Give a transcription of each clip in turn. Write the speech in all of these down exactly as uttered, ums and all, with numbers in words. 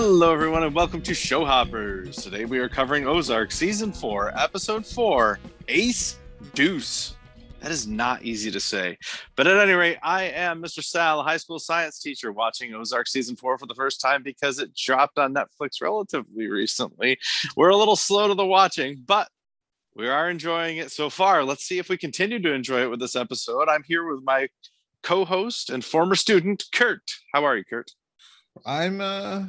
Hello, everyone, and welcome to Show Hoppers. Today we are covering Ozark Season four, Episode four, Ace Deuce. That is not easy to say. But at any rate, I am Mister Sal, a high school science teacher, watching Ozark Season four for the first time because it dropped on Netflix relatively recently. We're a little slow to the watching, but we are enjoying it so far. Let's see if we continue to enjoy it with this episode. I'm here with my co-host and former student, Kurt. How are you, Kurt? I'm, uh,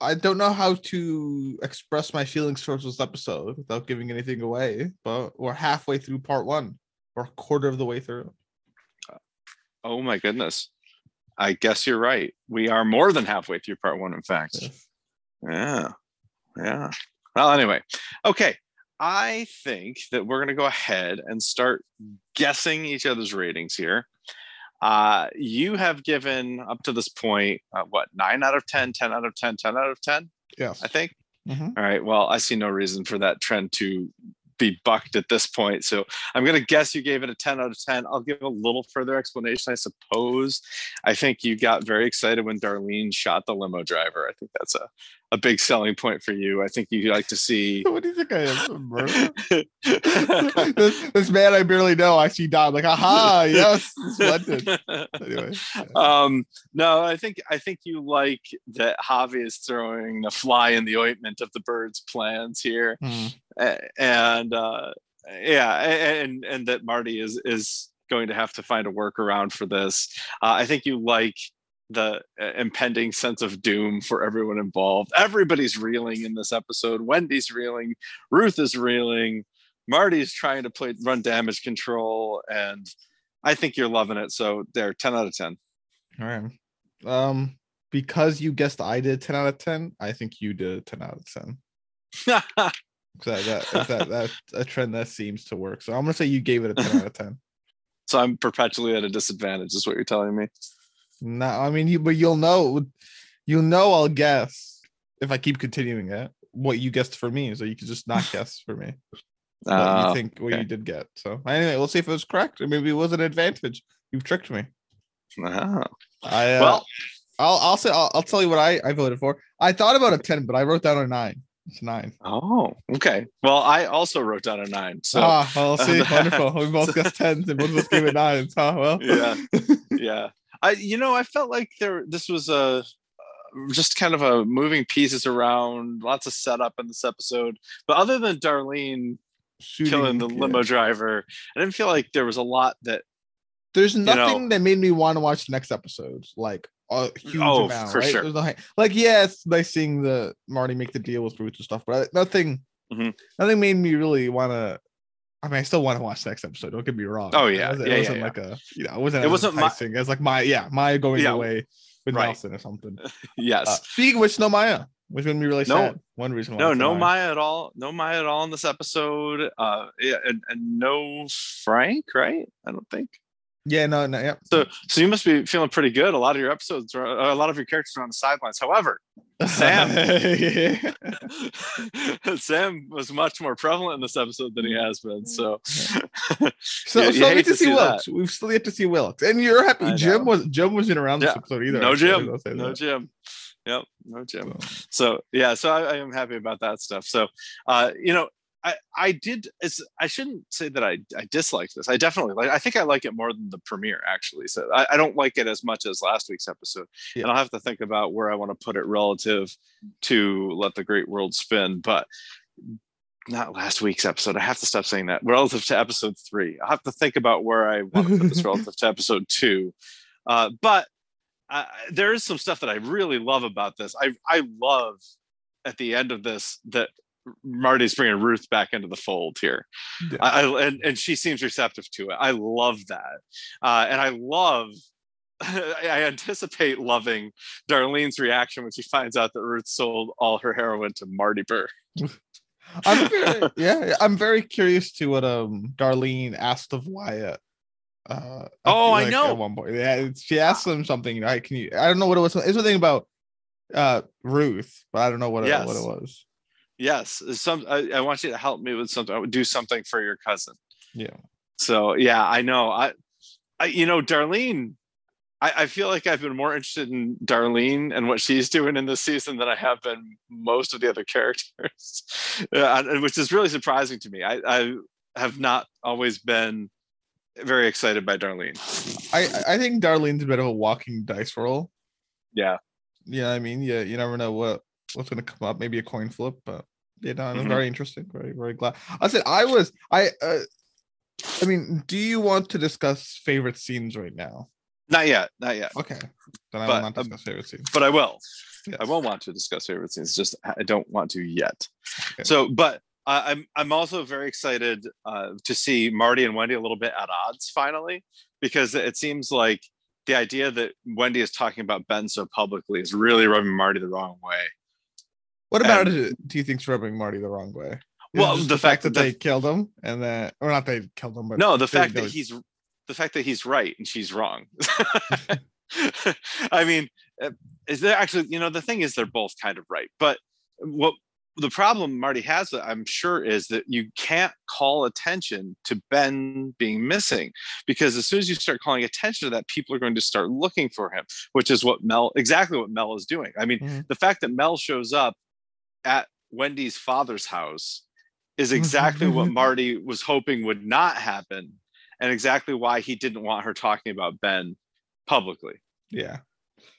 I don't know how to express my feelings towards this episode without giving anything away, but we're halfway through part one. Or a quarter of the way through. Oh my goodness. I guess you're right. We are more than halfway through part one, in fact. Yes. Yeah. Yeah. Well, anyway. Okay. I think that we're going to go ahead and start guessing each other's ratings here. Uh, you have given up to this point, uh, what, nine out of ten, ten out of ten, ten out of ten? Yes. I think. Mm-hmm. All right. Well, I see no reason for that trend to be bucked at this point. So I'm going to guess you gave it a ten out of ten. I'll give a little further explanation, I suppose. I think you got very excited when Darlene shot the limo driver. I think that's a, a big selling point for you. I think you like to see... What do you think I am? this, this man I barely know, I see Dom. Like, aha, yes, splendid. Anyway. Yeah. Um, no, I think, I think you like that Javi is throwing the fly in the ointment of the bird's plans here. Mm. And uh, yeah, and and that Marty is is going to have to find a workaround for this. Uh, I think you like the impending sense of doom for everyone involved. Everybody's reeling in this episode. Wendy's reeling. Ruth is reeling. Marty's trying to play run damage control, and I think you're loving it. So there, ten out of ten. All right. Um, because you guessed I did ten out of ten, I think you did ten out of ten. That, that, that, that's a trend that seems to work. So I'm going to say you gave it a ten out of ten. So I'm perpetually at a disadvantage is what you're telling me. No, I mean, you, but you'll know, you'll know I'll guess if I keep continuing it, what you guessed for me. So you could just not guess for me. What uh, you think okay. What you did get. So anyway, we'll see if it was correct. Or maybe it was an advantage. You've tricked me. Uh-huh. I, uh, well, I'll, I'll say, I'll, I'll tell you what I, I voted for. I thought about a ten, but I wrote down a nine. It's nine. Oh, okay. Well, I also wrote down a nine. So ah, well, see, wonderful. We both got tens and both of us gave it nines. Huh? Well, yeah, yeah. I, you know, I felt like there. This was a uh, just kind of a moving pieces around, lots of setup in this episode. But other than Darlene Shooting, killing the limo yeah. driver, I didn't feel like there was a lot that. There's nothing you know, that made me want to watch the next episode. Like. A huge oh, amount, for right? sure. No, like, yeah, it's nice seeing the Marty make the deal with Ruth and stuff, but nothing, mm-hmm. nothing made me really want to. I mean, I still want to watch the next episode. Don't get me wrong. Oh yeah, it wasn't, yeah, it wasn't yeah, like yeah. a, you know, it wasn't. It wasn't my. It was like my, yeah, Maya going yeah, away with right. Nelson or something. Yes. Uh, speaking of which, no Maya, which made me really no, sad. One reason. Why no, no Maya. Maya at all. No Maya at all in this episode. Uh, yeah, and, and no Frank, right? I don't think. Yeah, no, no, yeah. So, so you must be feeling pretty good. A lot of your episodes, are, a lot of your characters are on the sidelines. However, Sam, Sam was much more prevalent in this episode than he has been. So, yeah. so you, so you we to see, see Wilkes. We've still yet to see Wilkes, and you're happy. Jim was Jim wasn't around yeah. this episode either. No Jim. No Jim. Yep. No Jim. So, so yeah. So I, I am happy about that stuff. So, uh, you know. I, I did. It's, I shouldn't say that I, I dislike this. I definitely like. I think I like it more than the premiere, actually. So I, I don't like it as much as last week's episode, yeah. and I'll have to think about where I want to put it relative to Let the Great World Spin. But not last week's episode. I have to stop saying that. Relative to episode three, I'll have to think about where I want to put this relative to episode two. Uh, but uh, there is some stuff that I really love about this. I I love at the end of this that. Marty's bringing Ruth back into the fold here. Yeah. I, I, and, and she seems receptive to it. I love that. Uh, and I love, I anticipate loving Darlene's reaction when she finds out that Ruth sold all her heroin to Marty Burr. I'm very, yeah, I'm very curious to what um, Darlene asked of Wyatt. Uh, I oh, I like know. At one point. Yeah, she asked him something. You know, I, can you, I don't know what it was. It's something about uh, Ruth, but I don't know what it, yes. what it was. Yes, some. I, I want you to help me with something. I would do something for your cousin. Yeah. So yeah, I know. I, I you know, Darlene I, I feel like I've been more interested in Darlene and what she's doing in this season than I have been most of the other characters, uh, which is really surprising to me. I, I have not always been very excited by Darlene. I, I think Darlene's a bit of a walking dice roll. Yeah. Yeah, I mean, yeah, you never know what, what's going to come up. Maybe a coin flip, but yeah, no, I'm mm-hmm. very interested. Very, very glad. I said I was, I, uh, I mean, do you want to discuss favorite scenes right now? Not yet, not yet. Okay, then I but, will not discuss favorite scenes. But I will. Yes. I will want to discuss favorite scenes. Just I don't want to yet. Okay. So, but uh, I'm I'm also very excited uh, to see Marty and Wendy a little bit at odds finally, because it seems like the idea that Wendy is talking about Ben so publicly is really rubbing Marty the wrong way. What about and, it? Do you think's rubbing Marty the wrong way? Is well, the, the fact, fact that, that they, they killed him, and that or not they killed him, but no, the fact that he's. The fact that he's right and she's wrong. I mean, is there actually, you know, the thing is they're both kind of right. But what the problem Marty has, I'm sure, is that you can't call attention to Ben being missing, because as soon as you start calling attention to that, people are going to start looking for him, which is what Mel, exactly what Mel is doing. I mean, mm-hmm. the fact that Mel shows up at Wendy's father's house is exactly what Marty was hoping would not happen. And exactly why he didn't want her talking about Ben publicly. Yeah.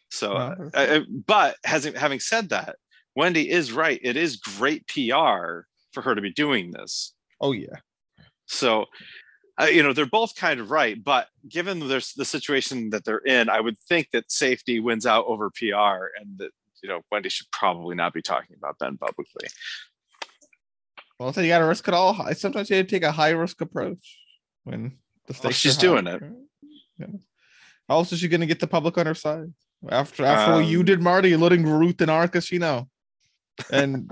So, uh, I, but has, having said that, Wendy is right. It is great P R for her to be doing this. Oh, yeah. So, uh, you know, they're both kind of right. But given the situation that they're in, I would think that safety wins out over P R and that, you know, Wendy should probably not be talking about Ben publicly. Well, so you got to risk it all. Sometimes you have to take a high risk approach when. Well, she's doing it. Yeah. Also, she's gonna get the public on her side after after um, you did, Marty, letting Ruth in our casino and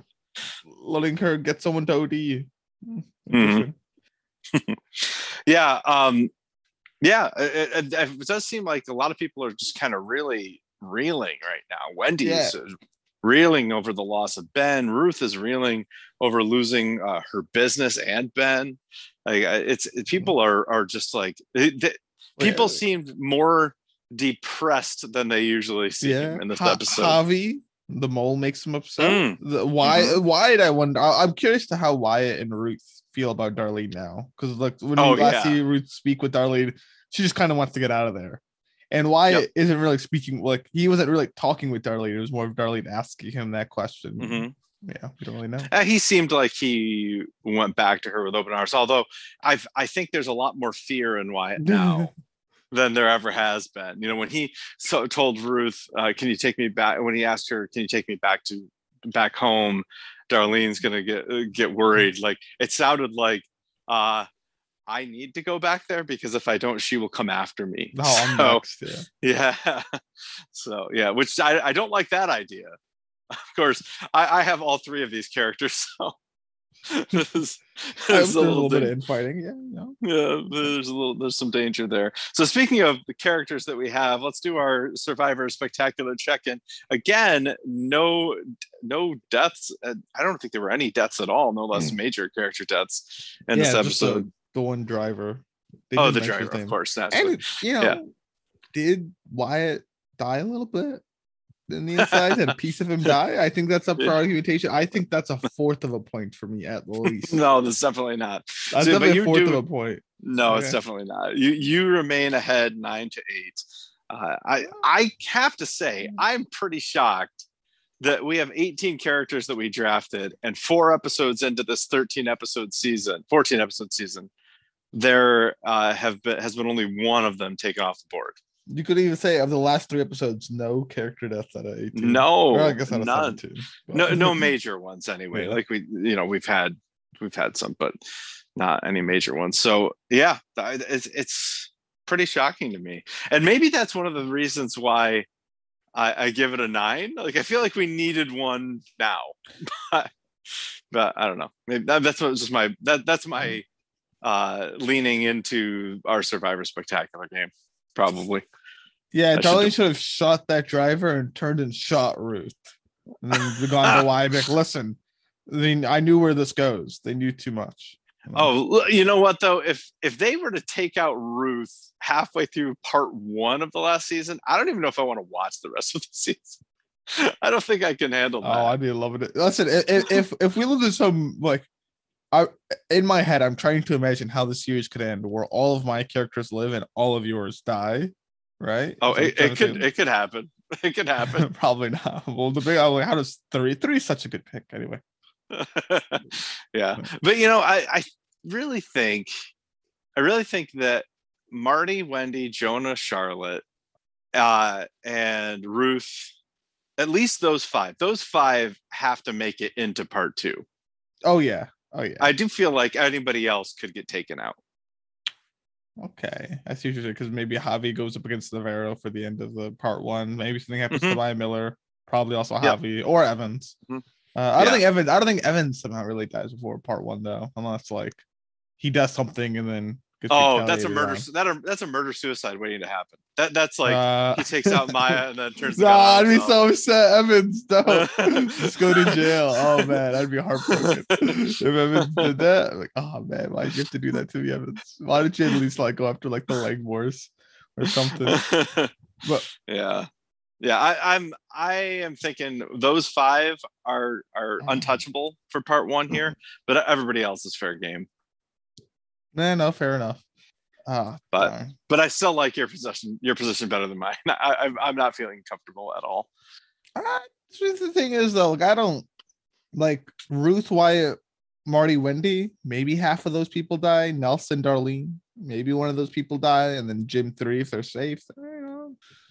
letting her get someone to O D you. Mm-hmm. yeah, um, yeah. It, it, it does seem like a lot of people are just kind of really reeling right now. Wendy's yeah. reeling over the loss of Ben. Ruth is reeling over losing uh, her business and Ben. Like it's people are are just like they, people yeah. seemed more depressed than they usually seem yeah. in this ha- episode. Javi, the mole, makes them upset. Mm. The, why? Mm-hmm. Why? I wonder. I'm curious to how Wyatt and Ruth feel about Darlene now, because like when oh, you last yeah. see Ruth speak with Darlene, she just kind of wants to get out of there, and Wyatt yep. isn't really speaking. Like he wasn't really talking with Darlene. It was more of Darlene asking him that question. Mm-hmm. Yeah, we don't really know. Uh, he seemed like he went back to her with open arms. Although I've, I think there's a lot more fear in Wyatt now than there ever has been. You know, when he so told Ruth, uh, "Can you take me back?" When he asked her, "Can you take me back to back home?" Darlene's gonna get uh, get worried. Like it sounded like, uh, "I need to go back there because if I don't, she will come after me." No, so, I'm next. Yeah. yeah. So yeah, which I, I don't like that idea. Of course, I, I have all three of these characters, so this is, there's a little, little bit of infighting. Yeah, no. yeah, there's a little, there's some danger there. So speaking of the characters that we have, let's do our Survivor Spectacular check-in. Again, no, no deaths. I don't think there were any deaths at all, no less mm. major character deaths in yeah, this episode. Just the, the one driver. They oh, the driver, of course. Naturally. And you know, yeah. did Wyatt die a little bit? In the inside and a piece of him die. I think that's up for argumentation. I think that's a fourth of a point for me at least. No, that's definitely not. That's so, definitely a fourth do, of a point. No, okay. It's definitely not. You you remain ahead nine to eight. Uh, I I have to say I'm pretty shocked that we have eighteen characters that we drafted and four episodes into this thirteen episode season, fourteen episode season, there uh, have been has been only one of them taken off the board. You could even say of the last three episodes, no character deaths out of eighteen. No, or I guess out of none. No, no major ones anyway. Yeah. Like we, you know, we've had we've had some, but not any major ones. So yeah, it's it's pretty shocking to me, and maybe that's one of the reasons why I, I give it a nine. Like I feel like we needed one now, but, but I don't know. Maybe that, that's what just my that that's my uh, leaning into our Survivor Spectacular game. Probably. Yeah, Darlene should have shot that driver and turned and shot Ruth. And then gone to Wybeck. Listen, I, mean, I knew where this goes. They knew too much. Oh, you know what, though? If if they were to take out Ruth halfway through part one of the last season, I don't even know if I want to watch the rest of the season. I don't think I can handle that. Oh, I'd be loving it. Listen, if if, if we lived in some, like, I in my head, I'm trying to imagine how the series could end, where all of my characters live and all of yours die, right? Oh, it, it could it could happen. It could happen. Probably not. Well, the big, like, how does three three such a good pick anyway? Yeah, but you know, I, I really think I really think that Marty, Wendy, Jonah, Charlotte, uh, and Ruth, at least those five, those five have to make it into part two. Oh yeah, oh yeah. I do feel like anybody else could get taken out. Okay, that's usually because maybe Javi goes up against Navarro for the end of the part one. Maybe something happens mm-hmm. to Ryan Miller. Probably also Javi yep. or Evans. Mm-hmm. Uh, I don't yeah. think Evans. I don't think Evans somehow really dies before part one, though, unless like he does something and then. Gets oh, that's a murder. Su- that a, that's a murder suicide waiting to happen. That that's like uh, he takes out Maya and then turns. Nah, I'd be so upset. Evans, no, just go to jail. Oh man, I'd be heartbroken if Evans did that. I'm like, oh man, why did you have to do that to me, Evans? Why did you at least like go after like the Langmores or something? But yeah. Yeah, I, I'm. I am thinking those five are are untouchable for part one here, but everybody else is fair game. Nah, no, fair enough. Oh, but darn. but I still like your position. Your position better than mine. I, I'm I'm not feeling comfortable at all. Uh, the thing is, though, like I don't like Ruth, Wyatt, Marty, Wendy. Maybe half of those people die. Nelson, Darlene. Maybe one of those people die, and then Jim three if they're safe.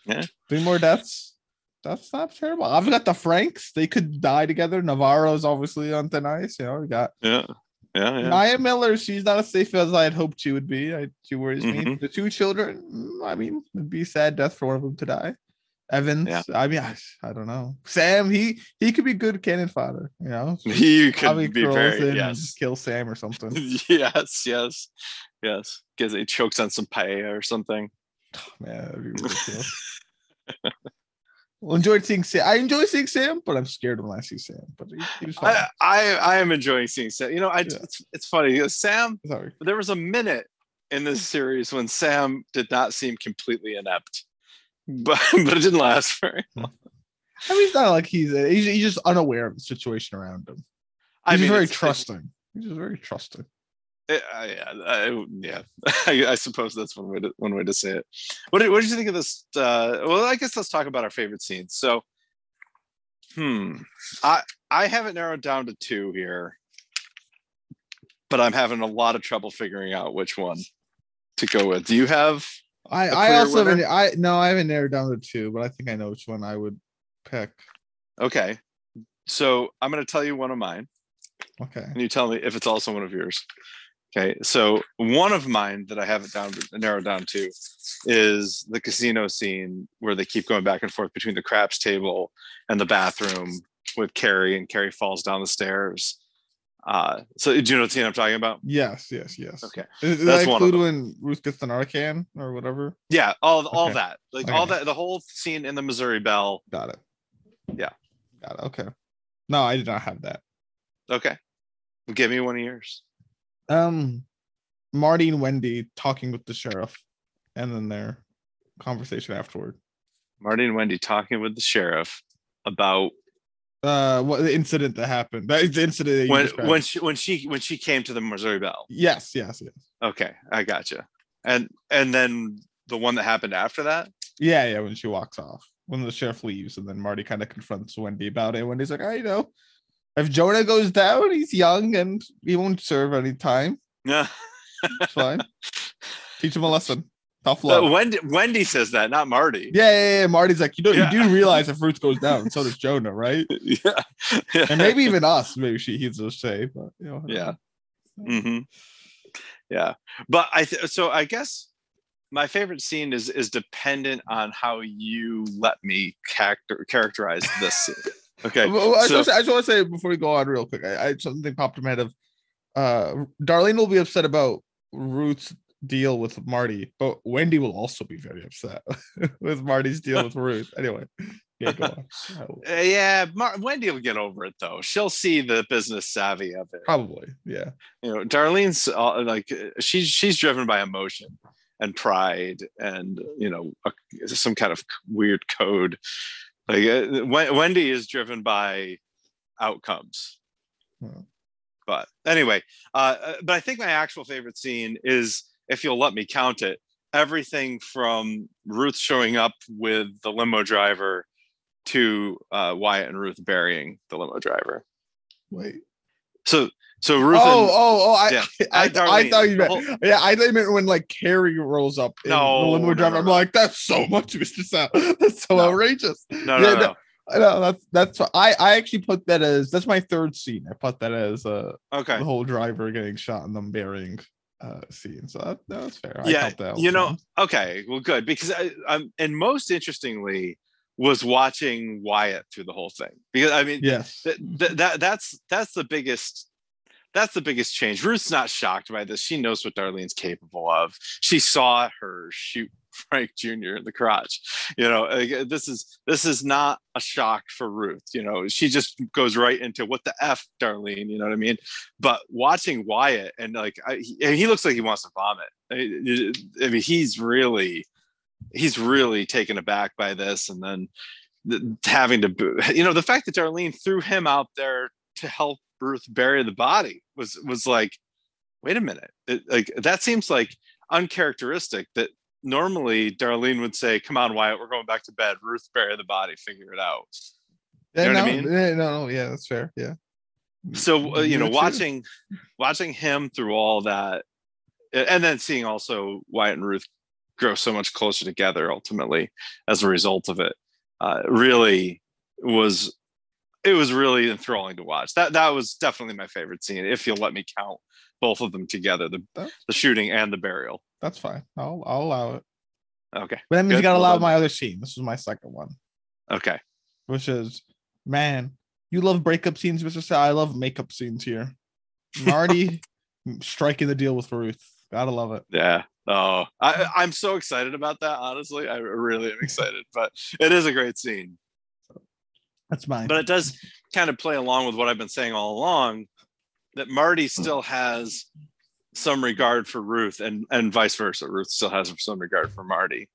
Yeah. Three more deaths. That's not terrible. I've got the Franks. They could die together. Navarro's obviously on thin ice. You know, we got yeah, yeah, yeah. Maya Miller. She's not as safe as I had hoped she would be. I, she worries mm-hmm. me. The two children. I mean, it'd be a sad death for one of them to die. Evans. Yeah. I mean, I, I don't know. Sam. He he could be good cannon fodder. You know, he could be very yes. Kill Sam or something. yes, yes, yes. Because he chokes on some paella or something. Oh, man, that'd be ridiculous. Well, enjoyed seeing Sam. I enjoy seeing Sam, but I'm scared when I see Sam. But he, he was fine. I, I, I am enjoying seeing Sam. You know, I yeah. it's, it's funny. Sam. Sorry. There was a minute in this series when Sam did not seem completely inept, but but it didn't last very long. I mean, it's not like he's he's, he's just unaware of the situation around him. He's I mean, very it's, trusting. It's, he's just very trusting. It, uh, yeah, I, yeah. I, I suppose that's one way to one way to say it. What did, what did you think of this? Uh, well, I guess let's talk about our favorite scenes. So, hmm, I I have it narrowed down to two here, but I'm having a lot of trouble figuring out which one to go with. Do you have? I I also haven't, I no I haven't narrowed down to two, but I think I know which one I would pick. Okay, so I'm going to tell you one of mine. Okay, and you tell me if it's also one of yours. Okay, so one of mine that I have it down narrowed down to is the casino scene where they keep going back and forth between the craps table and the bathroom with Cary, and Cary falls down the stairs. Uh, so do you know what scene I'm talking about? Yes, yes, yes. Okay, is, is that's that include one when Ruth gets the Narcan or whatever? Yeah, all all okay. that, like okay. all that, the whole scene in the Missouri Belle. Got it. Yeah, got it. Okay. No, I did not have that. Okay, give me one of yours. Um, Marty and Wendy talking with the sheriff, and then their conversation afterward. Marty and Wendy talking with the sheriff about uh what the incident that happened. That is the incident that you when described. when she when she when she came to the Missouri Belle. Yes, yes, yes. Okay, I gotcha. And and then the one that happened after that. Yeah, yeah. When she walks off, when the sheriff leaves, and then Marty kind of confronts Wendy about it. Wendy's like, I you know. If Jonah goes down, he's young and he won't serve any time. Yeah, it's fine. Teach him a lesson. Tough love. Uh, Wendy, Wendy says that, not Marty. Yeah, yeah, yeah. Marty's like, you know, yeah. you do realize if Ruth goes down, so does Jonah, right? Yeah. yeah, and maybe even us. Maybe she he's will say, but you know. Yeah. Mm-hmm. Yeah, but I th- so I guess my favorite scene is is dependent on how you let me character characterize this scene. Okay. Well, I, so, just, I just want to say before we go on, real quick, I, I something popped in my head of uh, Darlene will be upset about Ruth's deal with Marty, but Wendy will also be very upset with Marty's deal with Ruth. Anyway, Yeah, go on. uh, yeah Mar- Wendy will get over it though. She'll see the business savvy of it. Probably, yeah. You know, Darlene's all, like she's she's driven by emotion and pride, and you know, a, some kind of weird code. Like uh, w- Wendy is driven by outcomes. Hmm. But anyway, uh, but I think my actual favorite scene is, if you'll let me count it, everything from Ruth showing up with the limo driver to uh, Wyatt and Ruth burying the limo driver. Wait. So, so Ruth. Oh, and, oh, oh! I, yeah, I, I, Darlene, I thought you meant. Whole, yeah, I thought you meant when like Cary rolls up in no, the limo driver. No, no, I'm no. like, that's so much, Mister Sam. That's so no. outrageous. No, no, yeah, no. no, no. That's that's. What, I I actually put that as that's my third scene. I put that as uh okay. the whole driver getting shot and them burying uh scene. So that, that was fair. Yeah, I that you know. Fun. Okay, well, good, because I, I'm and most interestingly. was watching Wyatt through the whole thing, because I mean, yes, th- th- that that's that's the biggest that's the biggest change. Ruth's not shocked by this. She knows what Darlene's capable of. She saw her shoot Frank Junior in the crotch. You know, uh, this is this is not a shock for Ruth. You know, she just goes right into what the F, Darlene. You know what I mean? But watching Wyatt and like I, he, he looks like he wants to vomit. I, I mean, he's really. He's really taken aback by this, and then the, having to, you know, the fact that Darlene threw him out there to help Ruth bury the body was was like, wait a minute, it, like that seems like uncharacteristic. That normally Darlene would say, "Come on, Wyatt, we're going back to bed. Ruth, bury the body, figure it out." You yeah, know no, what I mean? Yeah, no, yeah, that's fair. Yeah. So uh, you know, watching watching him through all that, and then seeing also Wyatt and Ruth grow so much closer together ultimately as a result of it uh really was it was really enthralling to watch. That that was definitely my favorite scene, if you'll let me count both of them together, the that's the shooting and the burial. That's fine. I'll i'll allow it. Okay, but that means Good. you gotta allow my other scene. This is my second one, okay, which is, man, you love breakup scenes, Mister Sal. I love makeup scenes here. Marty striking the deal with Ruth, gotta love it. Yeah. Oh, I, I'm so excited about that. Honestly, I really am excited, but it is a great scene. That's mine. But it does kind of play along with what I've been saying all along, that Marty still has some regard for Ruth, and, and vice versa. Ruth still has some regard for Marty.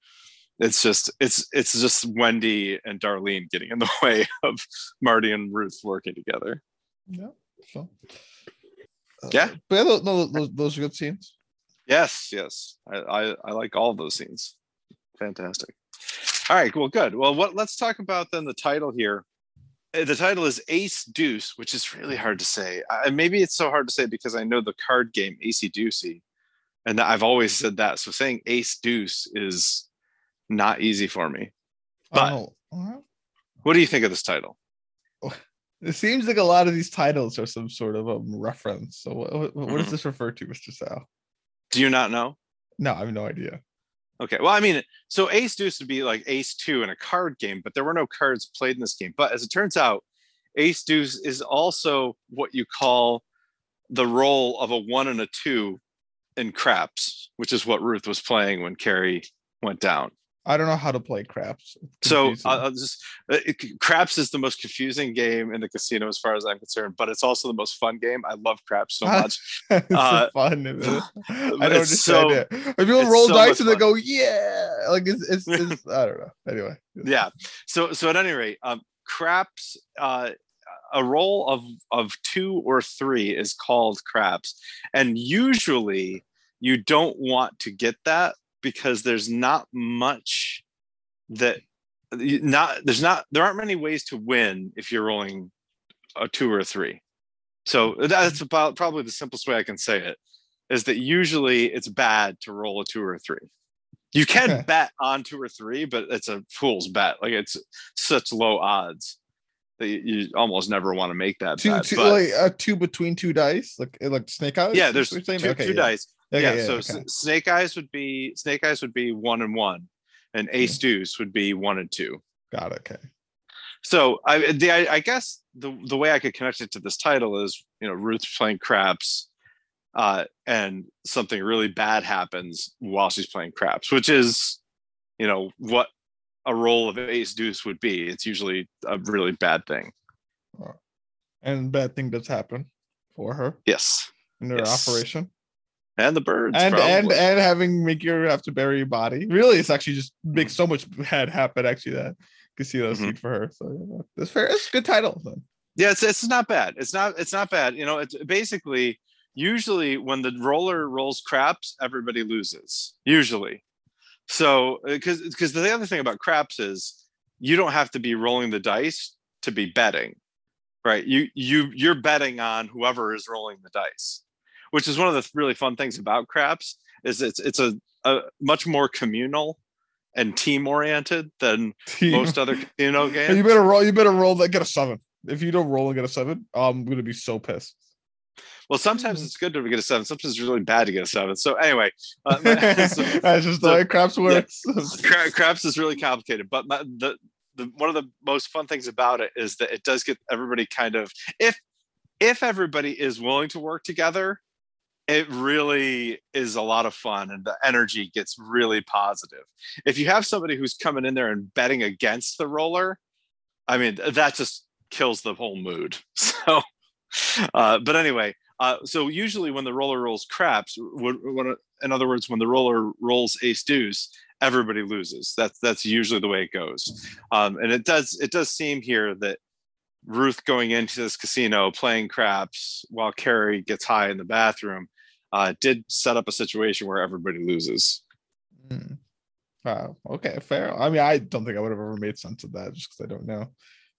It's just, it's, it's just Wendy and Darlene getting in the way of Marty and Ruth working together. Yeah. So, uh, yeah. But yeah, those, those, those are good scenes. Yes, yes. I, I, I like all of those scenes. Fantastic. All right, well, good. Well, what? let's talk about then the title here. The title is Ace Deuce, which is really hard to say. I, maybe it's so hard to say because I know the card game, Acey Deucey, and I've always said that. So saying Ace Deuce is not easy for me. But oh, uh-huh. What do you think of this title? It seems like a lot of these titles are some sort of um, reference. So what, what, what mm-hmm. does this refer to, Mister Sal? Do you not know? No, I have no idea. Okay. Well, I mean, so Ace Deuce would be like Ace Two in a card game, but there were no cards played in this game. But as it turns out, Ace Deuce is also what you call the role of a one and a two in craps, which is what Ruth was playing when Cary went down. I don't know how to play craps. So I'll just, it, craps is the most confusing game in the casino, as far as I'm concerned, but it's also the most fun game. I love craps so much. It's uh, so fun. It? I don't understand so, it. If people roll so dice and fun. They go, yeah, like it's, it's, it's I don't know. Anyway. Yeah. So, so at any rate, um, craps, uh, a roll of, of two or three is called craps. And usually you don't want to get that, because there's not much that not there's not there aren't many ways to win if you're rolling a two or a three. So that's about probably the simplest way I can say it, is that usually it's bad to roll a two or a three. You can okay. bet on two or three, but it's a fool's bet. Like it's such low odds that you, you almost never want to make that two, bet. Two, but, like a two between two dice, like like snake eyes. Yeah, there's two, okay, two yeah. dice. Okay, yeah, yeah, so okay. S- snake eyes would be snake eyes would be one and one, and ace okay. deuce would be one and two. Got it. Okay. So I the I, I guess the the way I could connect it to this title is, you know, Ruth's playing craps, uh, and something really bad happens while she's playing craps, which is, you know, what a role of Ace Deuce would be. It's usually a really bad thing. And bad thing does happen for her. Yes. In their yes. operation. And the birds. And probably. and and having Miguel have to bury your body. Really, it's actually just makes so much bad happen, actually, that you can see that mm-hmm. seed for her. So yeah, that's fair. It's a good title. Then. Yeah, it's it's not bad. It's not it's not bad. You know, it's basically usually when the roller rolls craps, everybody loses. Usually. So because because the other thing about craps is you don't have to be rolling the dice to be betting, right? You you you're betting on whoever is rolling the dice, which is one of the really fun things about craps is it's it's a, a much more communal and team oriented than team. most other casino games. And you better roll. You better roll. Get a seven. If you don't roll and get a seven, I'm gonna be so pissed. Well, sometimes it's good to get a seven. Sometimes it's really bad to get a seven. So anyway, uh, so, that's just the so, way craps works. Yeah, craps is really complicated, but my, the the one of the most fun things about it is that it does get everybody kind of if if everybody is willing to work together, it really is a lot of fun, and the energy gets really positive. If you have somebody who's coming in there and betting against the roller, I mean that just kills the whole mood. So, uh, but anyway. Uh, so usually when the roller rolls craps, when, when, in other words, when the roller rolls Ace Deuce, everybody loses. That's that's usually the way it goes. Um, and it does it does seem here that Ruth going into this casino playing craps while Cary gets high in the bathroom uh, did set up a situation where everybody loses. Mm. Wow. Okay, fair. I mean, I don't think I would have ever made sense of that just because I don't know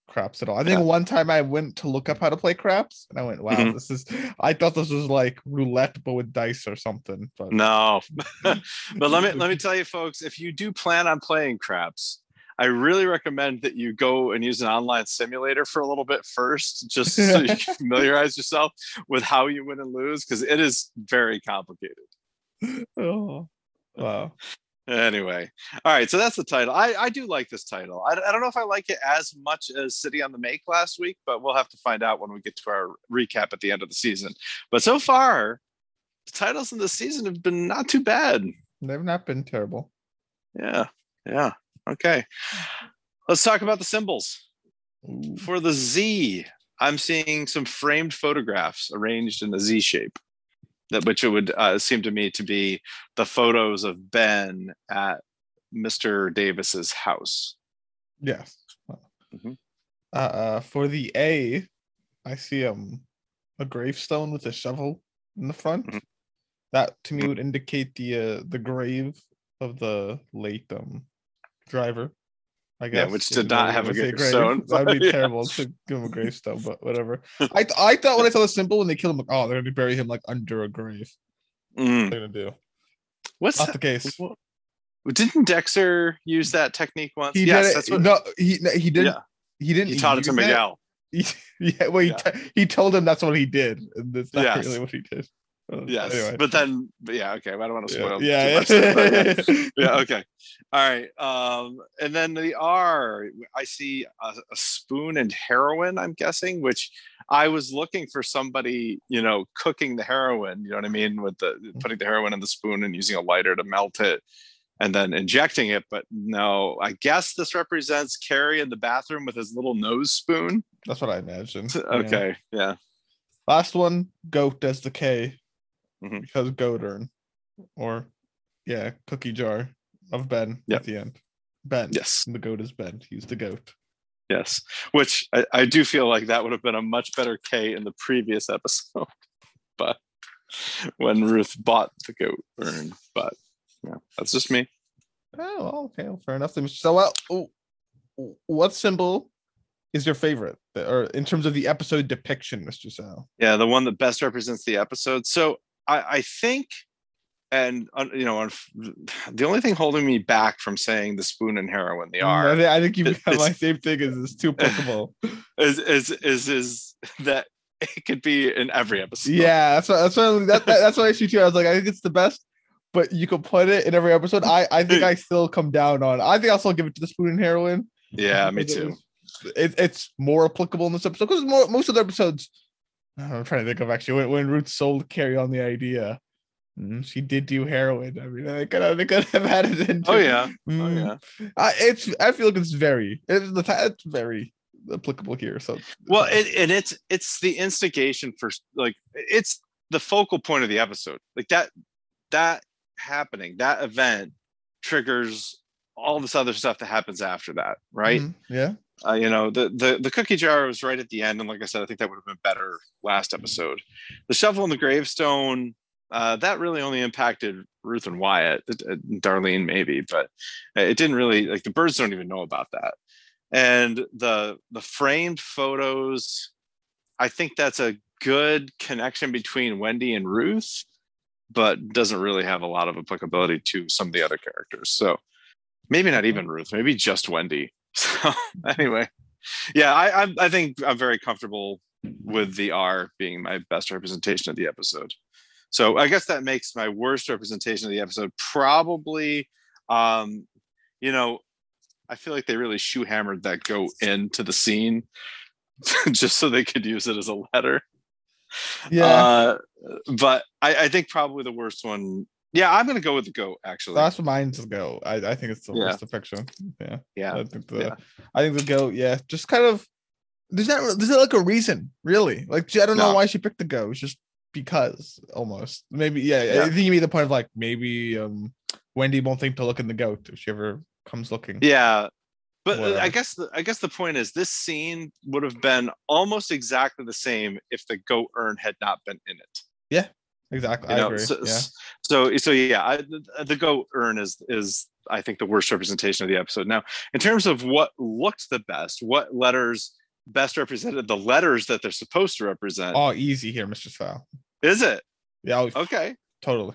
craps at all. I think yeah. one time I went to look up how to play craps and I went, wow, mm-hmm. this is I thought this was like roulette but with dice or something. But no. but let me let me tell you folks, if you do plan on playing craps, I really recommend that you go and use an online simulator for a little bit first, just so you can familiarize yourself with how you win and lose, because it is very complicated. Oh wow. Anyway, all right, so that's the title. I, I do like this title. I, I don't know if I like it as much as City on the Make last week, but we'll have to find out when we get to our recap at the end of the season. But so far, the titles in this season have been not too bad. They've not been terrible. Yeah, yeah. Okay. Let's talk about the symbols. Ooh. For the Z, I'm seeing some framed photographs arranged in a Z shape. That which it would uh, seem to me to be the photos of Ben at Mister Davis's house. Yes. Mm-hmm. Uh, uh, for the A, I see um a gravestone with a shovel in the front. Mm-hmm. That to me would indicate the uh, the grave of the late um driver. I guess. Yeah, which did not have a gravestone. That would be yeah. terrible to give him a gravestone, but whatever. I th- I thought when I saw the symbol and they killed him, like, oh, they're going to bury him like under a grave. Mm. What they're going to do. What's not that? The case? What? Didn't Dexter use that technique once? He yes, did that's what. No, he no, he didn't. Yeah. He didn't. He taught it to Miguel. He, yeah, well, he, yeah. T- he told him that's what he did. That's not yes. really what he did. Yes, anyway. But then, but yeah, okay. I don't want to spoil. Yeah, yeah. That, yeah. yeah, okay, all right. Um, and then the R, I see a, a spoon and heroin. I'm guessing, which I was looking for somebody, you know, cooking the heroin. You know what I mean, with the putting the heroin in the spoon and using a lighter to melt it, and then injecting it. But no, I guess this represents Cary in the bathroom with his little nose spoon. That's what I imagined. Okay, yeah. yeah. Last one, goat does the K. Mm-hmm. Because Godern, or yeah, cookie jar of Ben yep. at the end. Ben, yes, the goat is Ben. He's the goat. Yes, which I, I do feel like that would have been a much better K in the previous episode, but when Ruth bought the Godern, but yeah, that's just me. Oh, okay, well, fair enough. So, uh, oh, what symbol is your favorite, or in terms of the episode depiction, Mister Sal? Yeah, the one that best represents the episode. So. I, I think, and uh, you know, the only thing holding me back from saying the spoon and heroin, the R. I think, I think you have my same thing as it's too applicable. Is is is is that it could be in every episode? Yeah, that's what, that's what, that, that, that's what I see too. I was like, I think it's the best, but you could put it in every episode. I, I think I still come down on. I think I'll still give it to the spoon and heroin. Yeah, me too. It, it's more applicable in this episode because most of the episodes. I'm trying to think of actually when, when Ruth sold Cary on the idea She did do heroin. I mean, they could have, they could have had it in. Oh yeah, mm. oh yeah. I it's I feel like it's very it's the it's very applicable here. So well, it, and it's it's the instigation for like it's the focal point of the episode. Like that that happening, that event triggers all this other stuff that happens after that, right? Mm-hmm. Yeah. Uh, you know, the, the the cookie jar was right at the end, and like I said, I think that would have been better last episode. The shovel and the gravestone. Uh, that really only impacted Ruth and Wyatt, uh, Darlene maybe, but it didn't really, like the birds don't even know about that. And the the framed photos, I think that's a good connection between Wendy and Ruth, but doesn't really have a lot of applicability to some of the other characters. So maybe not even Ruth, maybe just Wendy. So anyway, yeah, I, I, I think I'm very comfortable with the R being my best representation of the episode. So I guess that makes my worst representation of the episode probably, um, you know, I feel like they really shoe-hammered that goat into the scene just so they could use it as a letter. Yeah. Uh, but I, I think probably the worst one. Yeah, I'm going to go with the goat, actually. That's mine's the goat. I, I think it's the yeah. worst affection. Yeah. Yeah. I think the, yeah. I think the goat, yeah. Just kind of, there's not, there's not like a reason, really. Like, I don't no. know why she picked the goat. It's just. Because almost maybe yeah, yeah I think you made the point of like maybe um Wendy won't think to look in the goat if she ever comes looking. Yeah, but whatever. I guess the, I guess the point is this scene would have been almost exactly the same if the goat urn had not been in it. Yeah, exactly. You I know? agree. So, yeah. so so yeah, I, the goat urn is is I think the worst representation of the episode. Now, in terms of what looked the best, what letters best represented the letters that they're supposed to represent? Oh, easy here, Mister Fowl. Is it? Yeah. I'll, okay. Totally.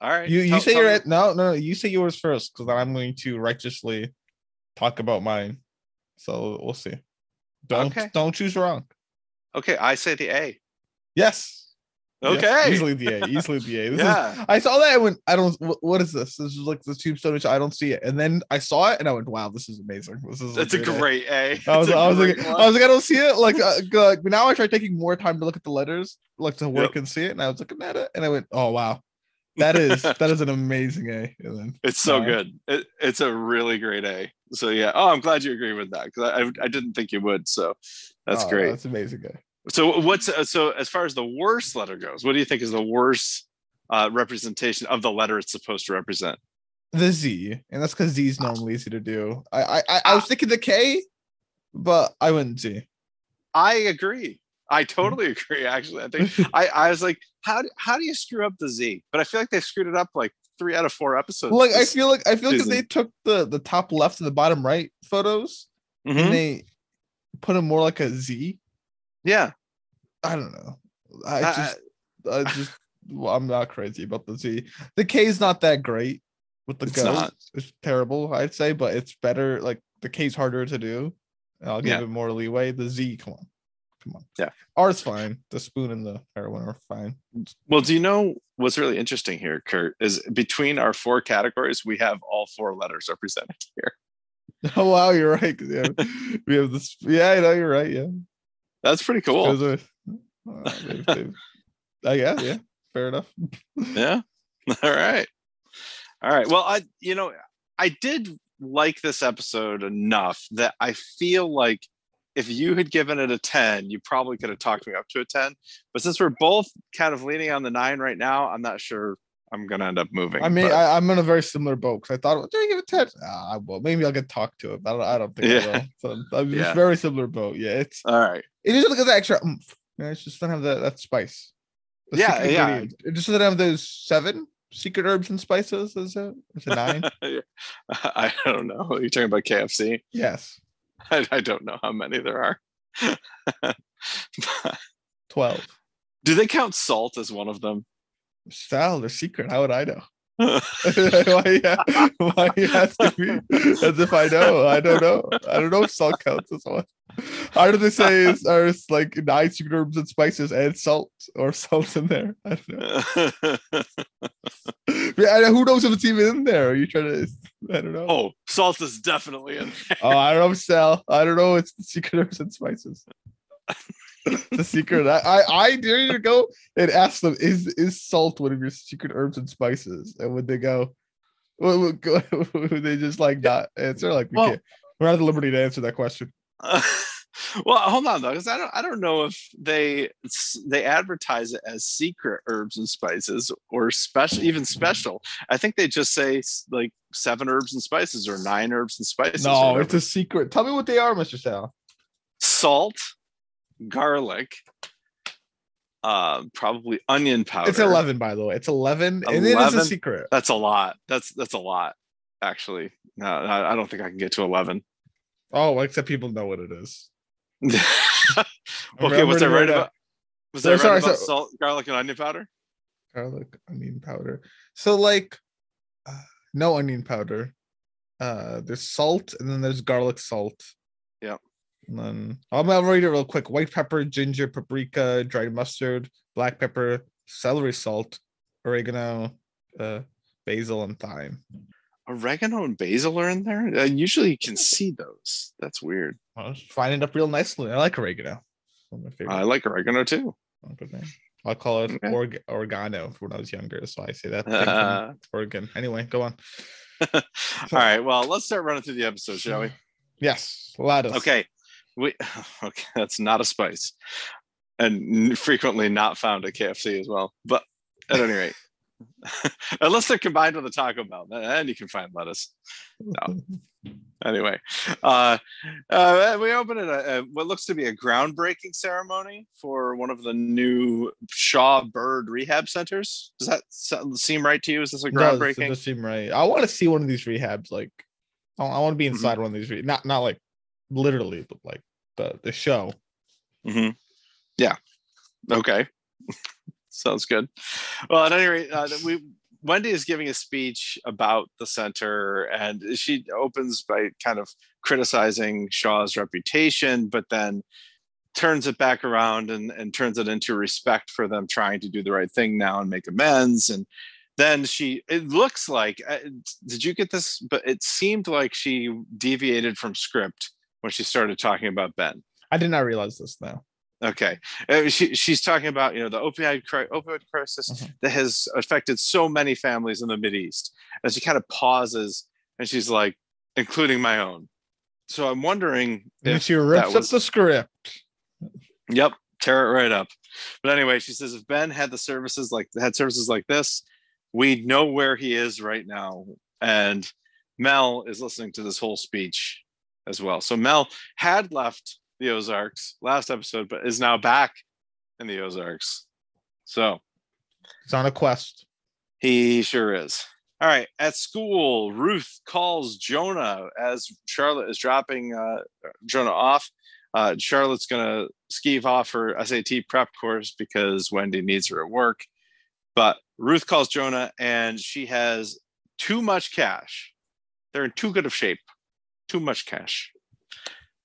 All right. You you tell, say tell your me. no no you say yours first because I'm going to righteously talk about mine. So we'll see. Don't okay. don't choose wrong. Okay, I say the A. Yes. Okay. Yes, easily the A. Easily the A. This yeah. Is, I saw that. I went. I don't. What is this? This is like the tombstone. Which I don't see it. And then I saw it, and I went, "Wow, this is amazing. This is." That's a great A. A. I was. I was like. One. I was like. I don't see it. Like uh, now, I tried taking more time to look at the letters, like to work yep. and see it. And I was looking at it, and I went, "Oh wow, that is that is an amazing A." And then, it's so uh, good. It, it's a really great A. So yeah. Oh, I'm glad you agree with that because I, I I didn't think you would. So that's oh, great. That's amazing A. So what's uh, so as far as the worst letter goes, what do you think is the worst uh, representation of the letter it's supposed to represent? The Z, and that's because Z is normally easy to do. I I, I was thinking the K, but I wouldn't Z. I agree. I totally agree. Actually, I think I, I was like, how do, how do you screw up the Z? But I feel like they screwed it up like three out of four episodes. Like I feel like I feel like they took the the top left and the bottom right photos mm-hmm. and they put them more like a Z. Yeah, I don't know. I just, I, I just, well, I'm not crazy about the Z. The K is not that great with the goat. Not. It's terrible, I'd say, but it's better. Like the K is harder to do. I'll give yeah. it more leeway. The Z, come on, come on. Yeah, R's fine. The spoon and the heroin are fine. Well, do you know what's really interesting here, Kurt? Is between our four categories, we have all four letters represented here. Oh wow, you're right. Yeah, we have this. Yeah, I know you're right. Yeah. That's pretty cool. Those are, uh, they've, they've, I guess, yeah, fair enough. Yeah. All right. All right. Well, I, you know, I did like this episode enough that I feel like if you had given it a ten, you probably could have talked me up to a ten. But since we're both kind of leaning on the nine right now, I'm not sure I'm going to end up moving. I mean, but... I, I'm in a very similar boat because I thought, well, do I give it ten? Ah, well, maybe I'll get talked to it. I don't, I don't think yeah. I will. So I'm yeah. very similar boat. Yeah. It's all right. It just look at the extra oomph. Yeah, it's just don't have that, that spice. The yeah, yeah. Ingredient. It just doesn't have those seven secret herbs and spices. Is it? It's a nine. I don't know. Are you talking about K F C? Yes. I, I don't know how many there are. Twelve. Do they count salt as one of them? Sal, they're secret. How would I know? Why are you, why are you asking me as if I know? I don't know. I don't know if salt counts as one. How do they say is are like nine secret herbs and spices and salt or salt in there? I don't know. Yeah, who knows if it's even in there? Are you trying to? I don't know. Oh, salt is definitely in there. Oh, I don't know, Sal. I don't know. It's the secret herbs and spices. the secret. I, I, I dare you to go and ask them, is is salt one of your secret herbs and spices? And would they go, would, would they just like not answer? Like, we well, can't. We're not at the liberty to answer that question. Uh, well, hold on though, because I don't, I don't know if they they advertise it as secret herbs and spices or special, even special. I think they just say like seven herbs and spices or nine herbs and spices. No, it's a secret. Tell me what they are, Mister Sal. Salt, garlic, uh, probably onion powder. It's eleven, by the way. It's eleven, eleven, and it is a secret. That's a lot. That's that's a lot, actually. No, I don't think I can get to eleven. Oh, except people know what it is. Okay, was I right about? Was I right sorry, about so, salt, garlic, and onion powder? Garlic, onion powder. So, like, uh, no onion powder. Uh, there's salt, and then there's garlic salt. Yeah. And then I'm gonna read it real quick: white pepper, ginger, paprika, dried mustard, black pepper, celery salt, oregano, uh, basil, and thyme. Oregano and basil are in there. I usually can see those. That's weird. Well, fine it up real nicely. I like oregano. One of my favorite. I like oregano too. Oh, good name. I'll call it okay. org- oregano when I was younger, so I say that. Uh, Oregon. Anyway, go on. All right. Well, let's start running through the episode, shall we? Yes. Lettuce. Okay. We okay. That's not a spice, and frequently not found at K F C as well. But at any rate. Unless they're combined with a Taco Bell, and you can find lettuce. No. Anyway, uh, uh, we open at a, a, what looks to be a groundbreaking ceremony for one of the new Shaw Bird Rehab Centers. Does that seem right to you? Is this a groundbreaking? No, it does seem right. I want to see one of these rehabs. Like, I want to be inside mm-hmm. one of these. Re- not not like literally, but like the the show. Mm-hmm. Yeah. Okay. Sounds good. Well, at any rate, uh, we Wendy is giving a speech about the center, and she opens by kind of criticizing Shaw's reputation, but then turns it back around and, and turns it into respect for them trying to do the right thing now and make amends. And then she, it looks like, uh, did you get this? But it seemed like she deviated from script when she started talking about Ben. I did not realize this now. Okay, she, she's talking about, you know, the opioid, opioid crisis mm-hmm. that has affected so many families in the Mideast. And she kind of pauses and she's like, including my own. So I'm wondering and if she rips was... up the script. Yep, tear it right up. But anyway, she says, if Ben had the services like had services like this, we know where he is right now. And Mel is listening to this whole speech as well. So Mel had left the Ozarks last episode, but is now back in the Ozarks. So he's on a quest. He sure is. All right. At school, Ruth calls Jonah as Charlotte is dropping uh, Jonah off. Uh, Charlotte's going to skeeve off her S A T prep course because Wendy needs her at work. But Ruth calls Jonah and she has too much cash. They're in too good of shape. Too much cash.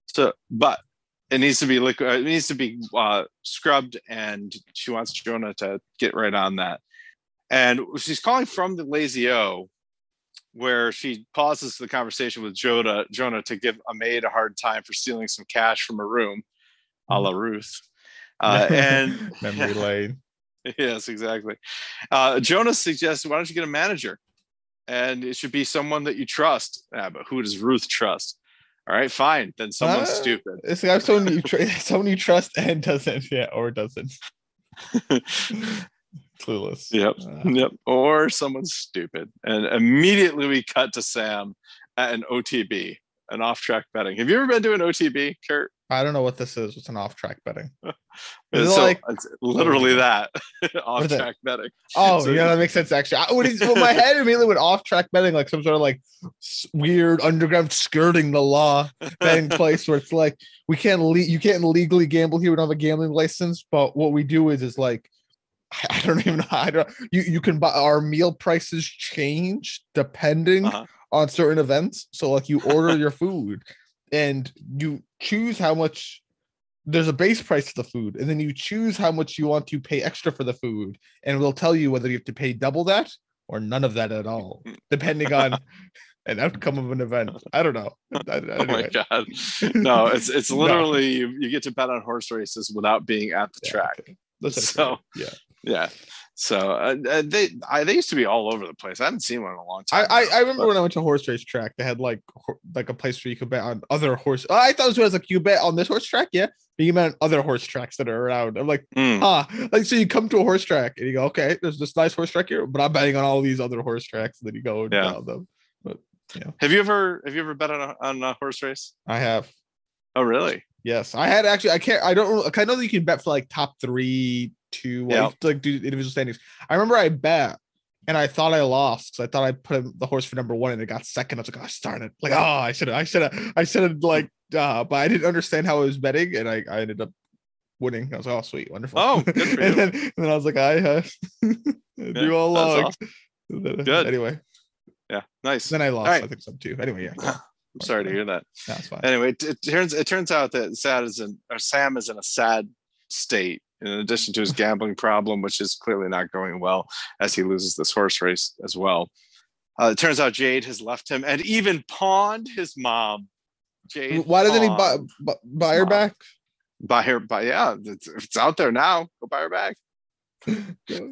So, but it needs to be liquid. It needs to be uh, scrubbed, and she wants Jonah to get right on that. And she's calling from the Lazy O, where she pauses the conversation with Jonah, Jonah to give a maid a hard time for stealing some cash from her room, a la Ruth. Uh, and memory lane. Yes, exactly. Uh, Jonah suggests, "Why don't you get a manager? And it should be someone that you trust." Ah, but who does Ruth trust? All right, fine. Then someone's uh, stupid. It's like someone you, tra- someone you trust and doesn't, yeah, or doesn't. Clueless. Yep, uh, yep. Or someone's stupid. And immediately we cut to Sam at an O T B, an off-track betting. Have you ever been to an O T B, Kurt? I don't know what this is. It's an off-track betting. Is so it like it's literally oh, that off-track betting? Oh, so, yeah, that makes sense. Actually, I, what is, well, my head immediately went off-track betting, like some sort of like weird underground skirting the law betting place where it's like we can't le- you can't legally gamble here. We don't have a gambling license, but what we do is is like I don't even know. I don't, you you can buy our meal prices change depending uh-huh. on certain events. So like you order your food. And you choose how much there's a base price to the food, and then you choose how much you want to pay extra for the food, and we'll tell you whether you have to pay double that or none of that at all, depending on an outcome of an event. I don't know. Anyway. Oh my God. No, it's it's literally no. you, you get to bet on horse races without being at the yeah, track. Okay. That's so yeah. Yeah. So uh, they I, they used to be all over the place. I haven't seen one in a long time. I, I, I remember but... when I went to a horse race track, they had like ho- like a place where you could bet on other horse. I thought it was like you bet on this horse track, yeah, but you bet on other horse tracks that are around. I'm like, mm. ah, like so you come to a horse track and you go, okay, there's this nice horse track here, but I'm betting on all these other horse tracks. And then you go and yeah. bet them. But yeah. Have you ever have you ever bet on a, on a horse race? I have. Oh really? Yes, I had actually. I can't. I don't. I know that you can bet for like top three. To yeah. like do individual standings. I remember I bet and I thought I lost because I thought I put the horse for number one and it got second. I was like, oh, darn it! Like, oh, I should have, I should have, I should have, like, uh, but I didn't understand how I was betting and I, I ended up winning. I was like, oh, sweet, wonderful. Oh, good for you. and, then, and then I was like, I uh, do all along. Awesome. Good. Anyway, yeah, nice. Then I lost. Right. I think some too. Anyway, yeah. Cool. I'm sorry to hear that. That's no, fine. Anyway, it, it turns it turns out that sad is in, or Sam is in a sad state. In addition to his gambling problem, which is clearly not going well as he loses this horse race as well. Uh, it turns out Jade has left him and even pawned his mom. Jade. Why doesn't he buy, buy her mom. back? Buy her, buy, yeah, it's, it's out there now. Go buy her back.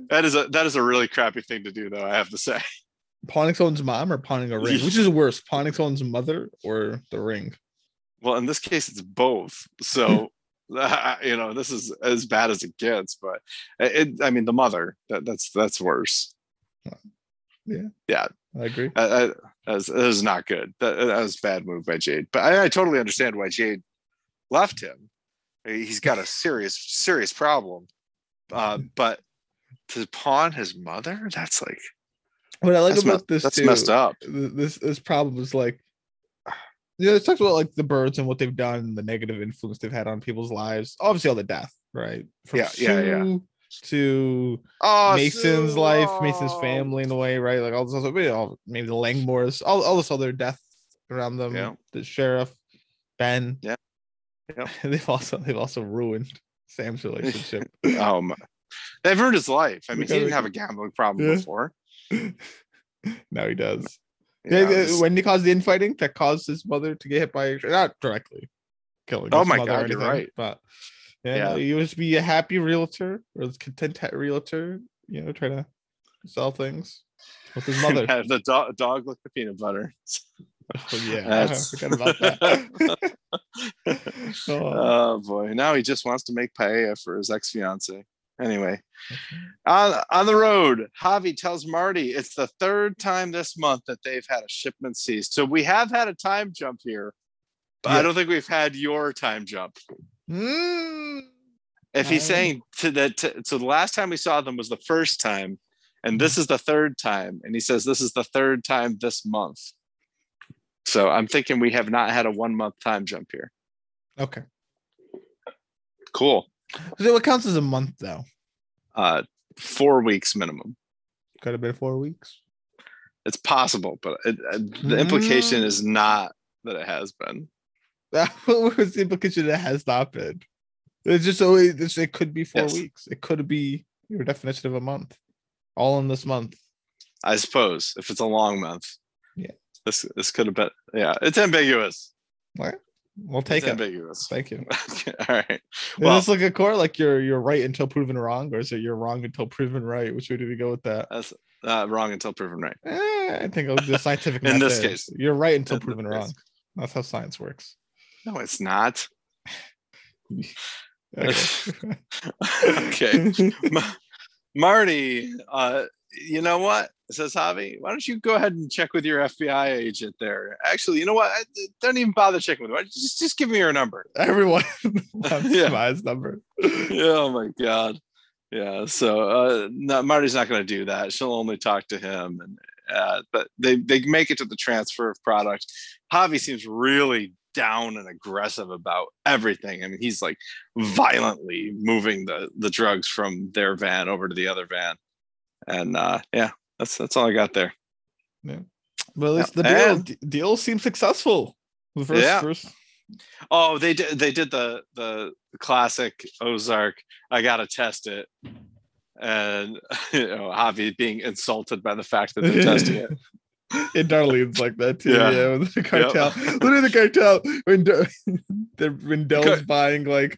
that is a that is a really crappy thing to do, though, I have to say. Pawning someone's mom or pawning a ring? Which is worse, pawning someone's mother or the ring? Well, in this case, it's both. So... Uh, you know, this is as bad as it gets, but it, I mean, the mother, that, that's that's worse. Yeah. Yeah. I agree. Uh, I, that, was, that was not good. That, that was a bad move by Jade. But I, I totally understand why Jade left him. He's got a serious, serious problem. Uh, but to pawn his mother, that's like... What I like about me- this, that's too, messed up. This, this problem is like, yeah, you know, it talks about like the birds and what they've done, and the negative influence they've had on people's lives. Obviously, all the death, right? From yeah, Sue yeah, yeah. To oh, Mason's Sue. life, Mason's family, in a way, right? Like all this other, maybe, all, maybe the Langmores, all all this other death around them. Yeah. The sheriff, Ben. Yeah, yeah. they've also they've also ruined Sam's relationship. um, they've ruined his life. I mean, because he didn't have a gambling problem yeah. before. Now he does. Yeah, yeah, Wendy caused the infighting that caused his mother to get hit by not directly killing. Oh my mother God, anything, you're right. But yeah, yeah. No, you must be a happy realtor or content realtor, you know, trying to sell things with his mother. Have the do- dog lick the peanut butter. Oh yeah, I forgot about that. oh. oh boy, now he just wants to make paella for his ex fiance. Anyway, on, on the road, Javi tells Marty it's the third time this month that they've had a shipment seized. So we have had a time jump here, but yeah. I don't think we've had your time jump. Mm. If he's saying to that, to, so the last time we saw them was the first time, and this is the third time. And he says this is the third time this month. So I'm thinking we have not had a one month time jump here. Okay. Cool. So what counts as a month though? Uh, four weeks minimum. Could have been four weeks. It's possible, but it, uh, the implication mm. is not that it has been. What was the implication that it has not been? It's just always it's, it could be four yes. weeks. It could be your definition of a month. All in this month. I suppose if it's a long month. Yeah. This this could have been. Yeah, it's ambiguous. What? We'll take it's it. Ambiguous. Thank you. Okay, all right. Well, is this like a court? Like you're you're right until proven wrong, or is it you're wrong until proven right? Which way do we go with that? That's uh, wrong until proven right. Eh, I think the scientific in method. This case, you're right until proven wrong. Case. That's how science works. No, it's not. okay. okay. Ma- Marty, uh, you know what? Says Javi, why don't you go ahead and check with your F B I agent there? Actually, you know what? I, don't even bother checking with her. Just, just give me her number. Everyone loves yeah. Ma's number. yeah, oh my God. Yeah. So uh, no, Marty's not going to do that. She'll only talk to him. And uh, but they they make it to the transfer of product. Javi seems really down and aggressive about everything. I mean, he's like violently moving the the drugs from their van over to the other van, and uh, yeah. That's that's all I got there. Yeah. Well, at least the deal, and, d- deal seemed successful. The first, yeah. first. Oh, they did. They did the the classic Ozark. I gotta test it, and you know, Javi being insulted by the fact that they're testing it. And Darlene's like that too. Yeah, yeah, with the cartel. Yep. Look at the cartel when Der- when Dell's Car- buying like,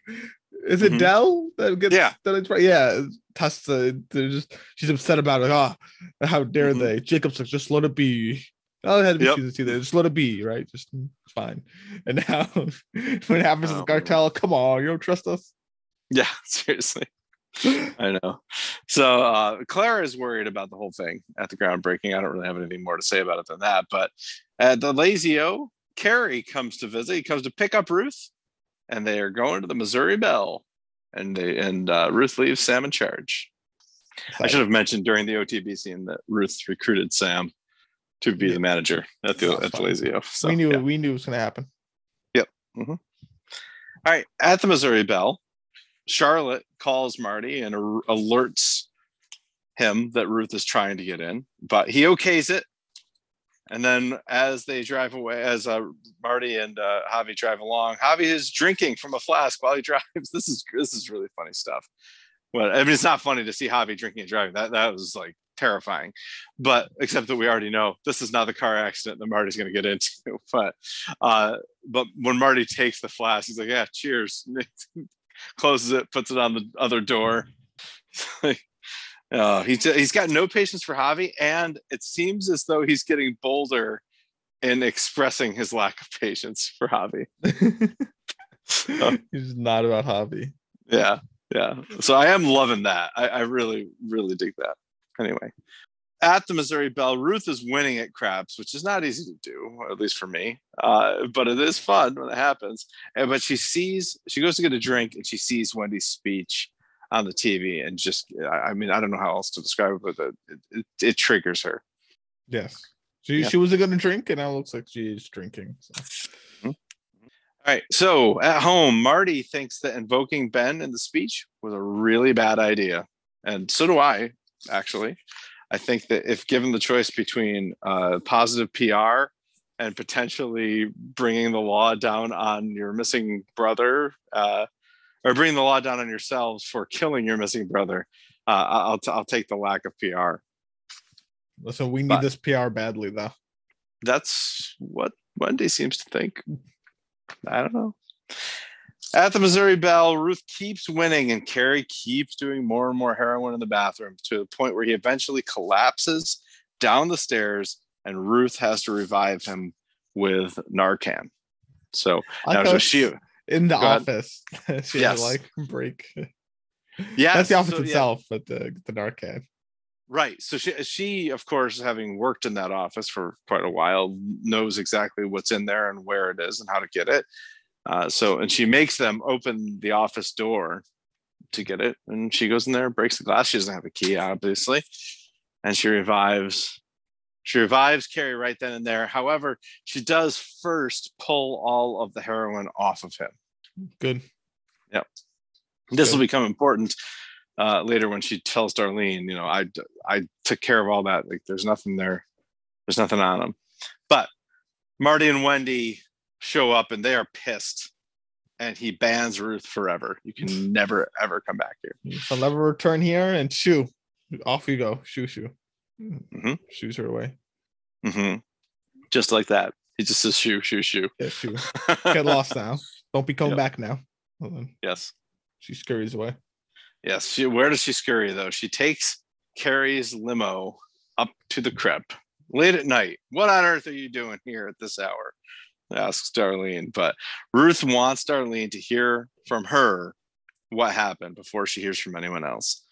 is it mm-hmm. Dell that gets yeah that yeah Tessa. They're just she's upset about it. Like, oh, how dare mm-hmm. they? Jacob's like, just let it be. Oh, it had to be yep. season two. There, just let it be, right? Just it's fine. And now what happens um, to the cartel? Come on, you don't trust us. Yeah, seriously. I know. So uh, Clara is worried about the whole thing at the groundbreaking. I don't really have anything more to say about it than that. But at the Lazy O, Cary comes to visit. He comes to pick up Ruth, and they are going to the Missouri Belle. And they and uh, Ruth leaves Sam in charge. I should have mentioned during the O T B scene that Ruth recruited Sam to be yeah. the manager at the at the Lazy O. So, we knew yeah. we knew it was going to happen. Yep. Mm-hmm. All right. At the Missouri Belle, Charlotte calls Marty and ar- alerts him that Ruth is trying to get in, but he okays it. And then as they drive away, as uh, Marty and uh, Javi drive along, Javi is drinking from a flask while he drives. This is this is really funny stuff. Well, I mean, it's not funny to see Javi drinking and driving. That that was like terrifying. But except that we already know this is not the car accident that Marty's going to get into. But uh, but when Marty takes the flask, he's like, "Yeah, cheers." Closes it, puts it on the other door. uh, he's, he's got no patience for Javi, and it seems as though he's getting bolder in expressing his lack of patience for Javi. So, he's not about Javi. Yeah, yeah. So I am loving that. I, I really, really dig that. Anyway, at the Missouri Belle, Ruth is winning at craps, which is not easy to do, at least for me. Uh, but it is fun when it happens. And, but she sees, she goes to get a drink, and she sees Wendy's speech on the T V, and just, I mean, I don't know how else to describe it, but it, it, it triggers her. Yes, she yeah. she wasn't going to drink, and now it looks like she is drinking. So. Mm-hmm. All right. So at home, Marty thinks that invoking Ben in the speech was a really bad idea, and so do I, actually. I think that if given the choice between uh, positive P R and potentially bringing the law down on your missing brother, uh, or bringing the law down on yourselves for killing your missing brother, uh, I'll t- I'll take the lack of P R. Listen, we need but this P R badly, though. That's what Wendy seems to think. I don't know. At the Missouri Belle, Ruth keeps winning, and Cary keeps doing more and more heroin in the bathroom to the point where he eventually collapses down the stairs, and Ruth has to revive him with Narcan. So now so she in the office. She yes. had like break. Yeah, that's the office so, itself, yeah. but the, the Narcan. Right. So she, she, of course, having worked in that office for quite a while, knows exactly what's in there and where it is and how to get it. Uh, so, and she makes them open the office door to get it. And she goes in there, breaks the glass. She doesn't have a key, obviously. And she revives, she revives Cary right then and there. However, she does first pull all of the heroin off of him. Good. Yep. Good. This will become important uh, later when she tells Darlene, you know, I, I took care of all that. Like there's nothing there. There's nothing on him. But Marty and Wendy show up and they are pissed, and he bans Ruth forever. You can never ever come back here. I'll never return here. And shoo, off you go, shoo shoo, mm-hmm. shoos her away, mm-hmm. just like that. He just says shoo shoo shoo. Yeah, shoo. Get lost now. Don't be coming yep. back now. Yes, she scurries away. Yes, she, where does she scurry though? She takes Cary's limo up to the crepe late at night. What on earth are you doing here at this hour? Asks Darlene, but Ruth wants Darlene to hear from her what happened before she hears from anyone else.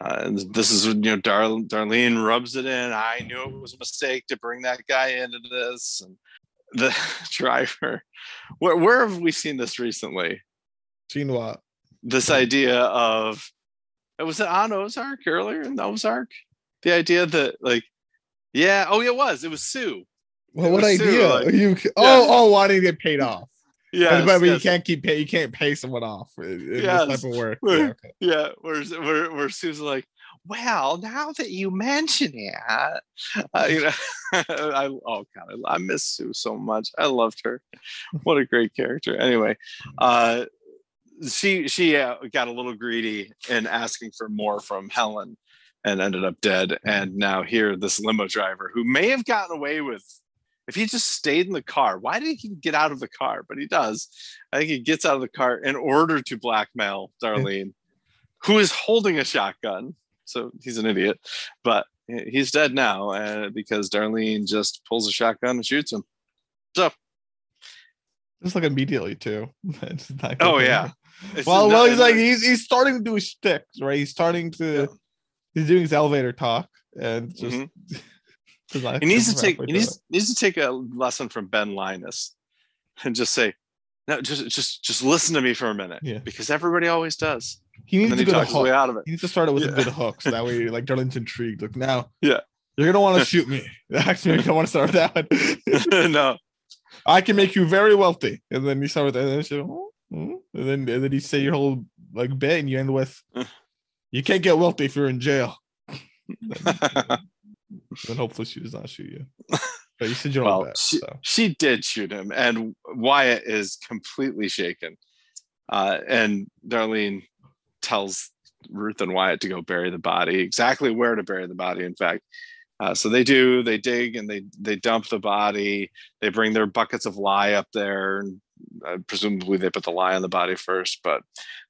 Uh, and this is, you know, Dar- Darlene rubs it in. I knew it was a mistake to bring that guy into this. And the driver, where, where have we seen this recently? Seen what? This idea of, was it on Ozark earlier in Ozark? The idea that, like, yeah, oh, it was. It was Sue. Well, what idea? Sue, like, you yeah. oh oh wanting to get paid off? Yeah, but, but yes. you can't keep pay, you can't pay someone off in yes. this type of work. We're, yeah, okay. yeah where, where where Sue's like, well, now that you mention it, uh, you know, I oh god, I, I miss Sue so much. I loved her. What a great character. Anyway, uh, she she uh, got a little greedy in asking for more from Helen, and ended up dead. And now here, this limo driver who may have gotten away with, if he just stayed in the car, why did he get out of the car? But he does. I think he gets out of the car in order to blackmail Darlene, who is holding a shotgun. So he's an idiot, but he's dead now uh, because Darlene just pulls a shotgun and shoots him. So just like immediately too. Oh yeah. Well, well, he's like, he's, he's starting to do his shtick, right? He's starting to, yeah. he's doing his elevator talk and just, mm-hmm. He needs to take he needs, needs to take a lesson from Ben Linus and just say, no, just just just listen to me for a minute. Yeah. Because everybody always does. He needs to go to hook. Out of it. He needs to start it with yeah. a good hook. So that way like Darlene's intrigued. Like now yeah. you're gonna want to shoot me. Actually, you don't want to start with that one. No. I can make you very wealthy. And then you start with that, and then she, oh, oh. And then and then you say your whole like bit and you end with you can't get wealthy if you're in jail. Then hopefully she does not shoot you. But you said you're well, bad, she, so. She did shoot him, and Wyatt is completely shaken. Uh, and Darlene tells Ruth and Wyatt to go bury the body, exactly where to bury the body, in fact. Uh, so they do, they dig and they they dump the body. They bring their buckets of lye up there. And uh, presumably they put the lye on the body first, but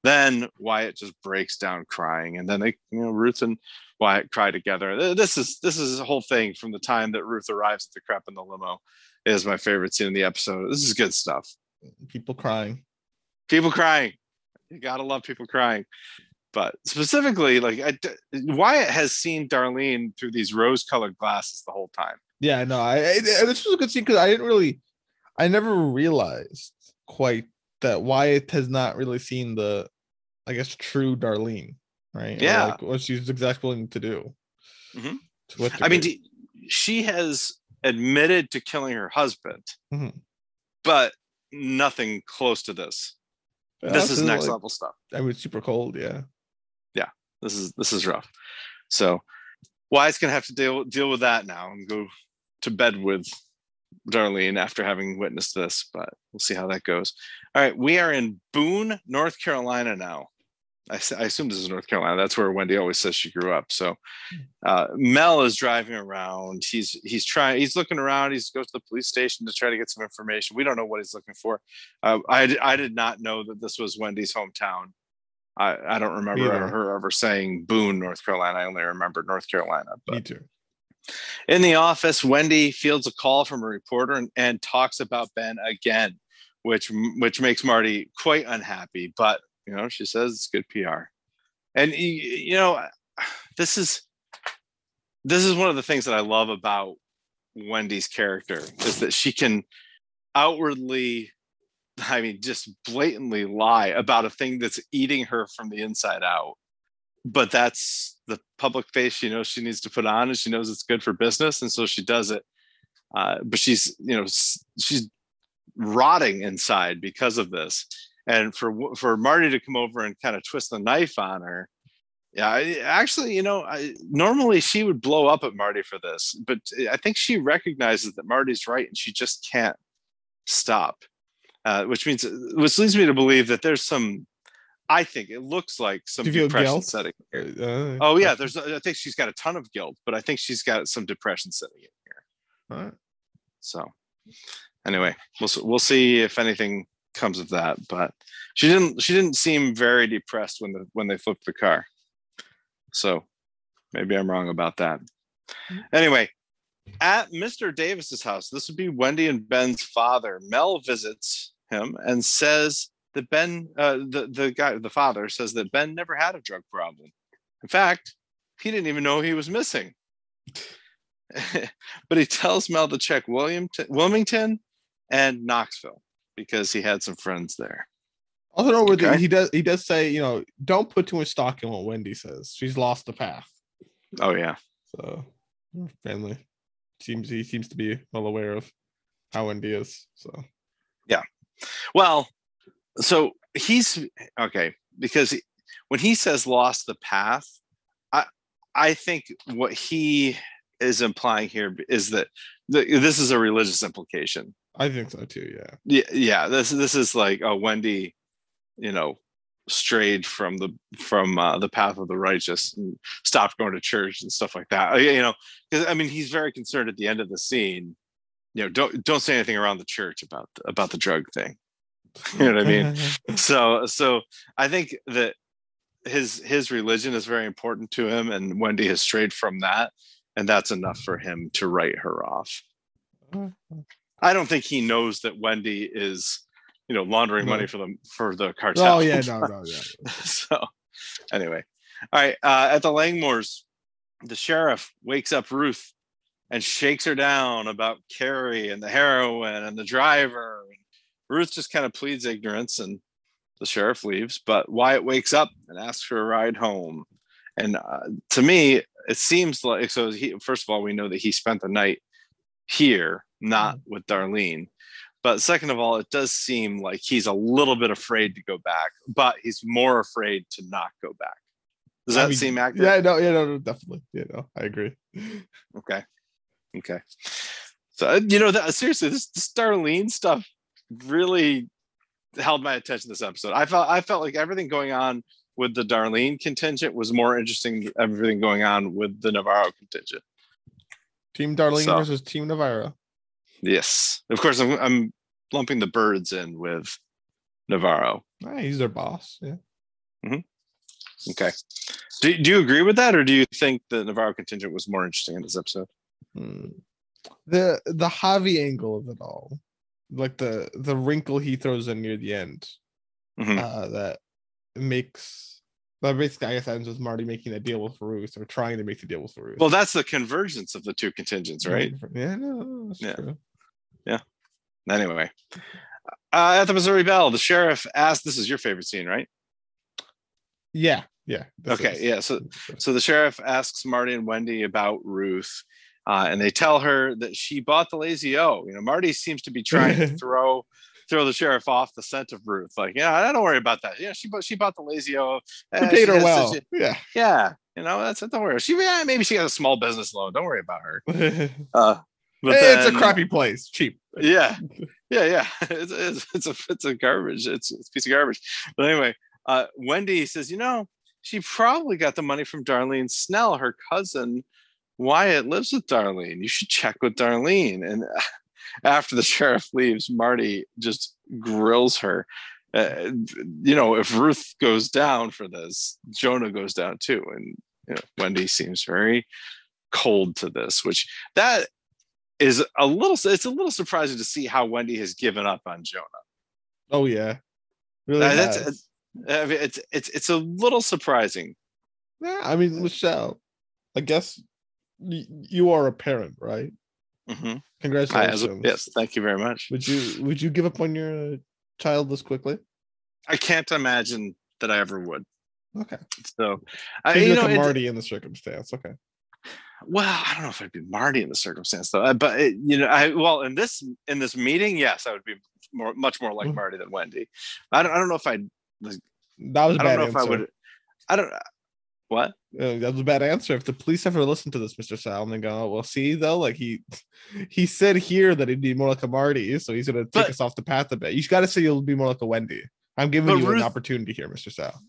then Wyatt just breaks down crying. And then they, you know, Ruth and Wyatt cry together. This is this is the whole thing from the time that Ruth arrives at the crap in the limo. It is my favorite scene in the episode. This is good stuff. People crying. People crying. You gotta love people crying. But specifically, like I, Wyatt has seen Darlene through these rose-colored glasses the whole time. Yeah, no, I, I this was a good scene because I didn't really, I never realized quite that Wyatt has not really seen the, I guess, true Darlene. Right. Yeah. Or like what she's exactly willing to do. Mm-hmm. To I mean, do, she has admitted to killing her husband, mm-hmm. but nothing close to this. Yeah, this is next like, level stuff. I mean, it's super cold. Yeah. Yeah. This is this is rough. So Wyatt's gonna have to deal deal with that now and go to bed with Darlene after having witnessed this. But we'll see how that goes. All right, we are in Boone, North Carolina now. I assume this is North Carolina. That's where Wendy always says she grew up. So uh, Mel is driving around. He's he's trying. He's looking around. He's goes to the police station to try to get some information. We don't know what he's looking for. Uh, I I did not know that this was Wendy's hometown. I, I don't remember her, her ever saying Boone, North Carolina. I only remember North Carolina. But. Me too. In the office, Wendy fields a call from a reporter and, and talks about Ben again, which which makes Marty quite unhappy, but. You know, she says it's good P R. And, you know, this is this is one of the things that I love about Wendy's character is that she can outwardly, I mean, just blatantly lie about a thing that's eating her from the inside out. But that's the public face she knows she needs to put on, and she knows it's good for business. And so she does it. Uh, but she's, you know, she's rotting inside because of this. And for for Marty to come over and kind of twist the knife on her, yeah, I, actually, you know, I, normally she would blow up at Marty for this, but I think she recognizes that Marty's right and she just can't stop, uh, which means, which leads me to believe that there's some, I think it looks like some depression setting here. Uh, oh yeah, there's. I think she's got a ton of guilt, but I think she's got some depression setting in here. All right. So anyway, we'll we'll see if anything comes of that, but she didn't she didn't seem very depressed when the when they flipped the car, so maybe I'm wrong about that. Anyway, at Mister Davis's house, this would be Wendy and Ben's father, Mel visits him and says that Ben uh the the guy the father says that Ben never had a drug problem. In fact, he didn't even know he was missing. But he tells Mel to check William Wilmington and Knoxville because he had some friends there. Also, no, okay. the, he does he does say, you know, don't put too much stock in what Wendy says. She's lost the path. Oh yeah. So family seems he seems to be well aware of how Wendy is. So yeah. Well, so he's okay because he, when he says lost the path, I I think what he is implying here is that the, this is a religious implication. I think so too. Yeah. Yeah. Yeah. This this is like, oh, Wendy, you know, strayed from the from uh, the path of the righteous and stopped going to church and stuff like that. You know, because I mean, he's very concerned at the end of the scene. You know, don't don't say anything around the church about about the drug thing. You know what I mean? so so I think that his his religion is very important to him, and Wendy has strayed from that, and that's enough for him to write her off. I don't think he knows that Wendy is, you know, laundering no. money for the for the cartel. Oh yeah, no, no, yeah. So anyway, all right. Uh, at the Langmores, the sheriff wakes up Ruth and shakes her down about Cary and the heroin and the driver. Ruth just kind of pleads ignorance, and the sheriff leaves. But Wyatt wakes up and asks for a ride home. And uh, to me, it seems like so. He, first of all, we know that he spent the night here, not mm-hmm. with Darlene. But second of all, it does seem like he's a little bit afraid to go back, but he's more afraid to not go back. Does that I mean, seem accurate? Yeah, no, yeah, no, no, definitely. Yeah, no, I agree. Okay. Okay. So, you know, that, seriously, this, this Darlene stuff really held my attention this episode. I felt I felt like everything going on with the Darlene contingent was more interesting than everything going on with the Navarro contingent. Team Darlene so. versus Team Navarro. Yes, of course. I'm, I'm lumping the birds in with Navarro. Right, he's their boss. Yeah. Mm-hmm. Okay. Do Do you agree with that, or do you think the Navarro contingent was more interesting in this episode? Hmm. The The Javi angle of it all, like the the wrinkle he throws in near the end, mm-hmm. uh, that makes that basically I guess ends with Marty making a deal with Ruth, or trying to make the deal with Ruth. Well, that's the convergence of the two contingents, right? Yeah. No, that's yeah. True. Yeah. Anyway, uh, at the Missouri Belle, the sheriff asked, this is your favorite scene, right? Yeah. Yeah. Okay. Is. Yeah. So, so the sheriff asks Marty and Wendy about Ruth, uh, and they tell her that she bought the Lazy O. You know, Marty seems to be trying to throw, throw the sheriff off the scent of Ruth. Like, yeah, I don't worry about that. Yeah. She bought, she bought the Lazy O. Uh, paid her well. A, yeah. Yeah. You know, that's it. Don't worry. She, yeah, maybe she has a small business loan. Don't worry about her. Uh, But then, it's a crappy place, cheap. Yeah, yeah, yeah. It's it's it's a it's a garbage. It's, it's a piece of garbage. But anyway, uh, Wendy says, you know, she probably got the money from Darlene Snell, her cousin. Wyatt lives with Darlene. You should check with Darlene. And after the sheriff leaves, Marty just grills her. Uh, you know, if Ruth goes down for this, Jonah goes down too. And you know, Wendy seems very cold to this, which that. Is a little it's a little surprising to see how Wendy has given up on Jonah. Oh yeah, really? That's, it's, it's it's it's a little surprising. Yeah, I mean, Michelle, I guess you are a parent, right? Mm-hmm. Congratulations! I, a, yes, thank you very much. Would you would you give up on your child this quickly? I can't imagine that I ever would. Okay, so I you know Marty it, in the circumstance. Okay. Well, I don't know if I'd be Marty in the circumstance, though. But it, you know, I well in this in this meeting, yes, I would be more, much more like Marty than Wendy. I don't, I don't know if I'd. Like, that was. A I bad don't know answer. if I would. I don't. What? Uh, that was a bad answer. If the police ever listen to this, Mister Sal, and they go, oh, "Well, see, though, like he, he said here that he'd be more like a Marty, so he's gonna take but, us off the path a bit." You got to say you'll be more like a Wendy. I'm giving you Ruth, an opportunity here, Mister Sal.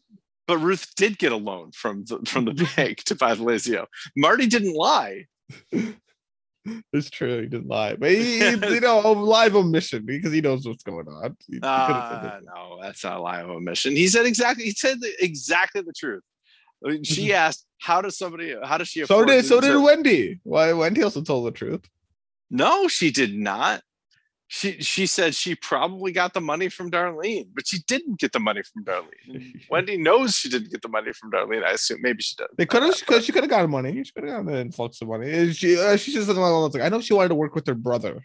But Ruth did get a loan from the, from the bank to buy the Lazy O. Marty didn't lie. It's true, he didn't lie. But he, you know, a lie of omission because he knows what's going on. He, uh, he no, that's not a lie of omission. He said exactly. He said the, exactly the truth. I mean, she asked, "How does somebody? How does she?" Afford so did so did to... Wendy. Why Wendy also told the truth? No, she did not. She she said she probably got the money from Darlene, but she didn't get the money from Darlene. Wendy knows she didn't get the money from Darlene. I assume maybe she does. They could have she could she could have gotten money. She could have gotten an influx of money. She uh, she just like I know she wanted to work with her brother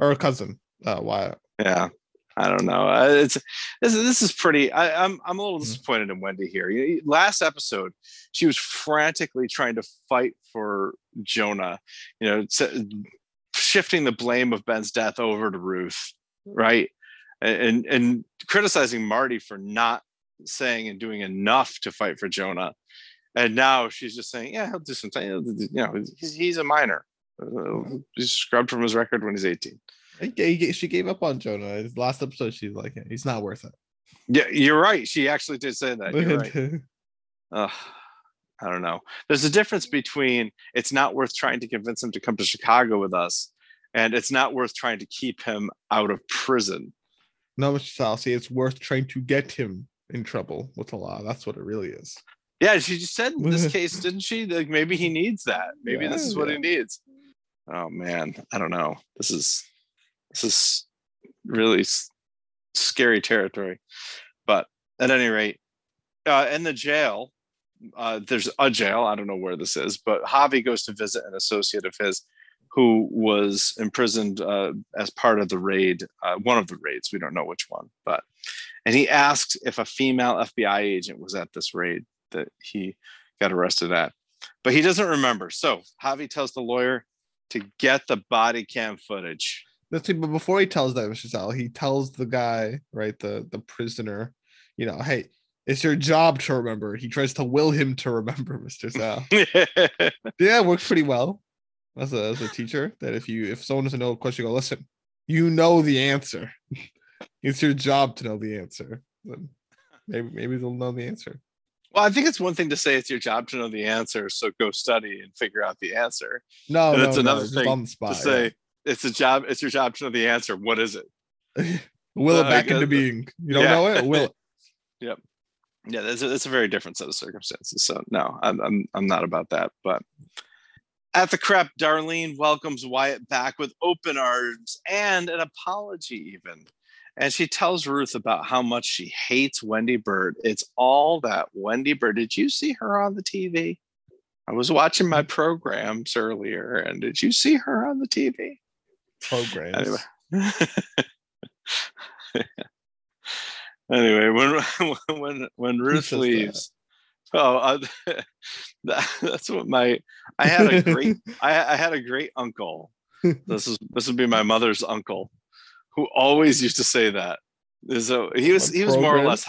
or her cousin. Uh, Wyatt. Yeah, I don't know. It's this is this is pretty. I, I'm I'm a little disappointed in Wendy here. Last episode, she was frantically trying to fight for Jonah. You know. To, shifting the blame of Ben's death over to Ruth, right? And and criticizing Marty for not saying and doing enough to fight for Jonah. And now she's just saying, yeah, he'll do something. You know, he's, he's a minor. He's scrubbed from his record when he's eighteen. She gave up on Jonah. His last episode, she's like, yeah, he's not worth it. Yeah, you're right. She actually did say that. You're right. Uh, I don't know. There's a difference between it's not worth trying to convince him to come to Chicago with us, and it's not worth trying to keep him out of prison. No, Mister Salci, it's worth trying to get him in trouble with the law. That's what it really is. Yeah, she just said in this case, didn't she? Like, maybe he needs that. Maybe yeah, this is what yeah. he needs. Oh man, I don't know. This is this is really scary territory. But at any rate, uh, in the jail, uh, there's a jail. I don't know where this is, but Javi goes to visit an associate of his who was imprisoned uh, as part of the raid, uh, one of the raids. We don't know which one, but and he asks if a female F B I agent was at this raid that he got arrested at, but he doesn't remember. So Javi tells the lawyer to get the body cam footage. Let's see, but before he tells that, Mister Sal, he tells the guy, right, the the prisoner, you know, hey, it's your job to remember. He tries to will him to remember, Mister Sal. Yeah, it works pretty well. As a, as a teacher, that if you if someone doesn't know a question, you go, listen, you know the answer. It's your job to know the answer. Then maybe maybe they'll know the answer. Well, I think it's one thing to say it's your job to know the answer, so go study and figure out the answer. No, and no, it's another no, it's thing spot, to say right? it's a job. It's your job to know the answer. What is it? Will it uh, back into being? You don't yeah. know it. Will it? Yep. Yeah, that's a, that's a very different set of circumstances. So no, I'm I'm I'm not about that. But at the crep, Darlene welcomes Wyatt back with open arms and an apology, even. And she tells Ruth about how much she hates Wendy Bird. It's all that Wendy Bird. Did you see her on the T V? I was watching my programs earlier, and did you see her on the T V? Programs. Anyway, anyway when when when Ruth leaves, that? oh, uh, that, that's what my I had a great I, I had a great uncle. This is this would be my mother's uncle, who always used to say that. So he was he was more or less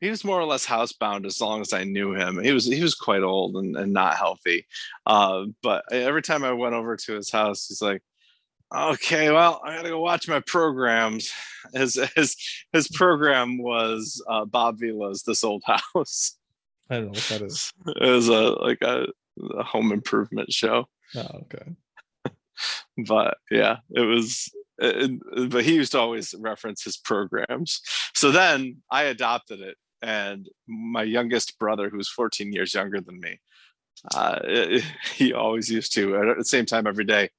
he was more or less housebound as long as I knew him. He was he was quite old and, and not healthy. Uh, but every time I went over to his house, he's like, "Okay, well, I gotta go watch my programs." His his his program was uh, Bob Vila's "This Old House." I don't know what that is. It was a like a, a home improvement show. Oh, okay. But yeah, it was. It, but he used to always reference his programs. So then I adopted it, and my youngest brother, who's fourteen years younger than me, uh, it, he always used to at the same time every day.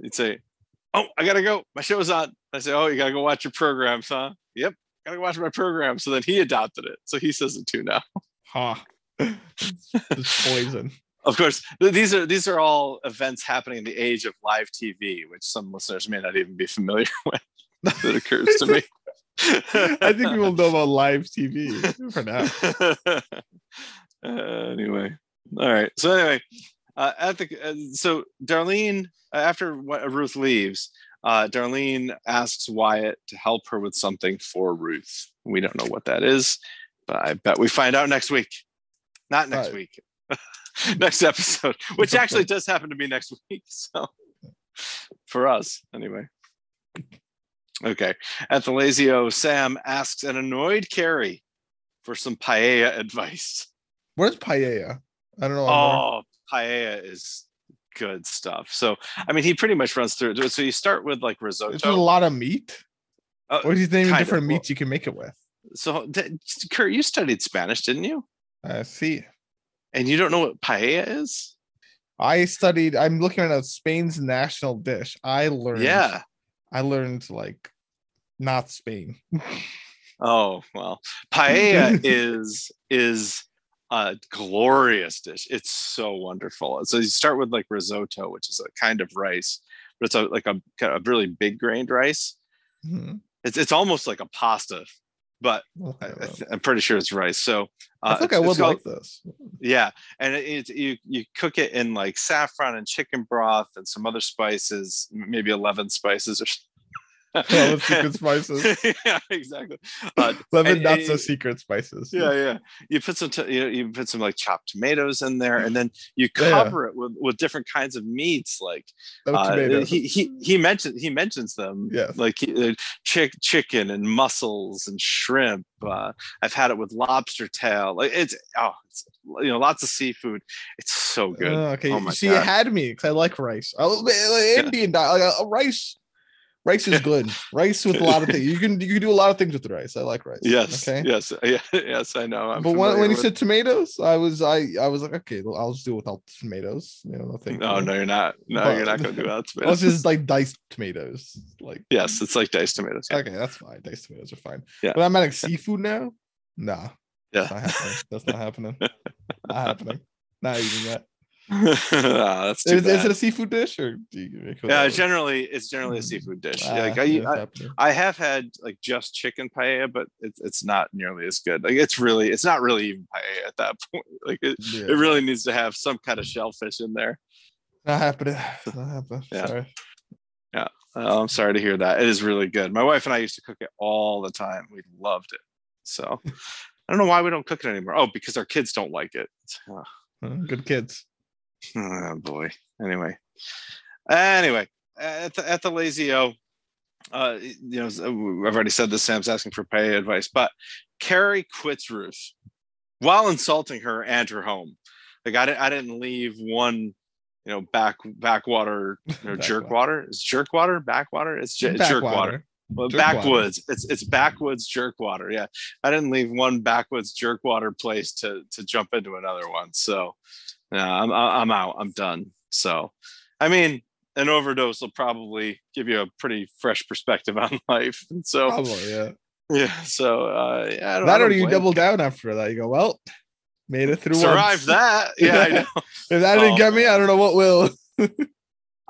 He'd say, "Oh, I gotta go. My show's on." I say, "Oh, you gotta go watch your programs, huh?" "Yep, gotta go watch my program." So then he adopted it. So he says it too now. Ha! Huh. It's poison. Of course, these are these are all events happening in the age of live T V, which some listeners may not even be familiar with. That occurs to me. I think we will know about live T V for now. Uh, anyway, all right. So anyway, uh, at the uh, so Darlene, after Ruth leaves, uh, Darlene asks Wyatt to help her with something for Ruth. We don't know what that is, but I bet we find out next week. Not next right. week. Next episode, which actually does happen to be next week, so for us anyway. Okay, at the Lazy O, Sam asks an annoyed Cary for some paella advice. Where's paella? I don't know. Oh, paella is good stuff. So I mean, he pretty much runs through it. So you start with like risotto. There's a lot of meat. Uh, what do you think? Different of, meats well, you can make it with. So, Curt, you studied Spanish, didn't you? I uh, see. And you don't know what paella is? I studied. I'm looking at Spain's national dish. I learned. Yeah, I learned like not Spain. Oh well, paella is is a glorious dish. It's so wonderful. So you start with like risotto, which is a kind of rice, but it's a, like a, a really big grained rice. Mm-hmm. It's it's almost like a pasta. But I, I th- I'm pretty sure it's rice. So uh, I think I would called, like this. Yeah, and it, it, you you cook it in like saffron and chicken broth and some other spices, maybe eleven spices or All the secret spices. Yeah, exactly. Uh, Eleven not so secret spices. Yeah, yeah. You put some, t- you, know, you put some like chopped tomatoes in there, and then you cover yeah. it with, with different kinds of meats. Like no uh, he he he mentions he mentions them. Yeah, like uh, chick chicken and mussels and shrimp. Uh, I've had it with lobster tail. Like it's oh, it's, you know, lots of seafood. It's so good. Uh, okay, oh my see, God. You had me because I like rice. I like Indian yeah. diet, like, uh, rice. Rice is good. Rice with a lot of things. You can you can do a lot of things with rice. I like rice. Yes. Okay. Yes. Yeah, yes. I know. I'm but when, when he said tomatoes, I was I I was like, okay, well, I'll just do it without tomatoes. You know, nothing. No, no, you're not. No, but, you're not going to do without tomatoes. This is like diced tomatoes. Like yes, it's like diced tomatoes. Yeah. Okay, that's fine. Diced tomatoes are fine. Yeah. But I'm adding seafood now. Nah. Yeah. That's not happening. That's not happening. Not happening. Not eating that. Oh, that's too is, bad. Is it a seafood dish or do you make it yeah out? generally it's generally a seafood dish ah, like I, I, I have had like just chicken paella, but it's it's not nearly as good. Like it's really it's not really even paella at that point. Like it, yeah. it really needs to have some kind of shellfish in there. Not happening. Not happening. Yeah. Sorry. Yeah, oh, I'm sorry to hear that. It is really good. My wife and I used to cook it all the time. We loved it. So I don't know why we don't cook it anymore. Oh, because our kids don't like it. Oh. Good kids. Oh boy. Anyway, anyway, at the, at the Lazy O, uh, you know, I've already said this. Sam's asking for pay advice, but Cary quits Ruth while insulting her and her home. Like I didn't, I didn't leave one, you know, back backwater, you know, backwater. jerkwater. It's jerkwater, backwater. It's j- backwater. jerkwater. Well, jerk backwoods. Water. It's it's backwoods jerkwater. Yeah, I didn't leave one backwoods jerkwater place to to jump into another one. So. No, I'm I'm out. I'm done. So, I mean, an overdose will probably give you a pretty fresh perspective on life. And so, probably, yeah, yeah. So, uh, yeah, I don't, that I don't or you blame. Double down after that. You go, well, made it through. Survived that. Yeah, I know. If that didn't oh, get me, I don't know what will.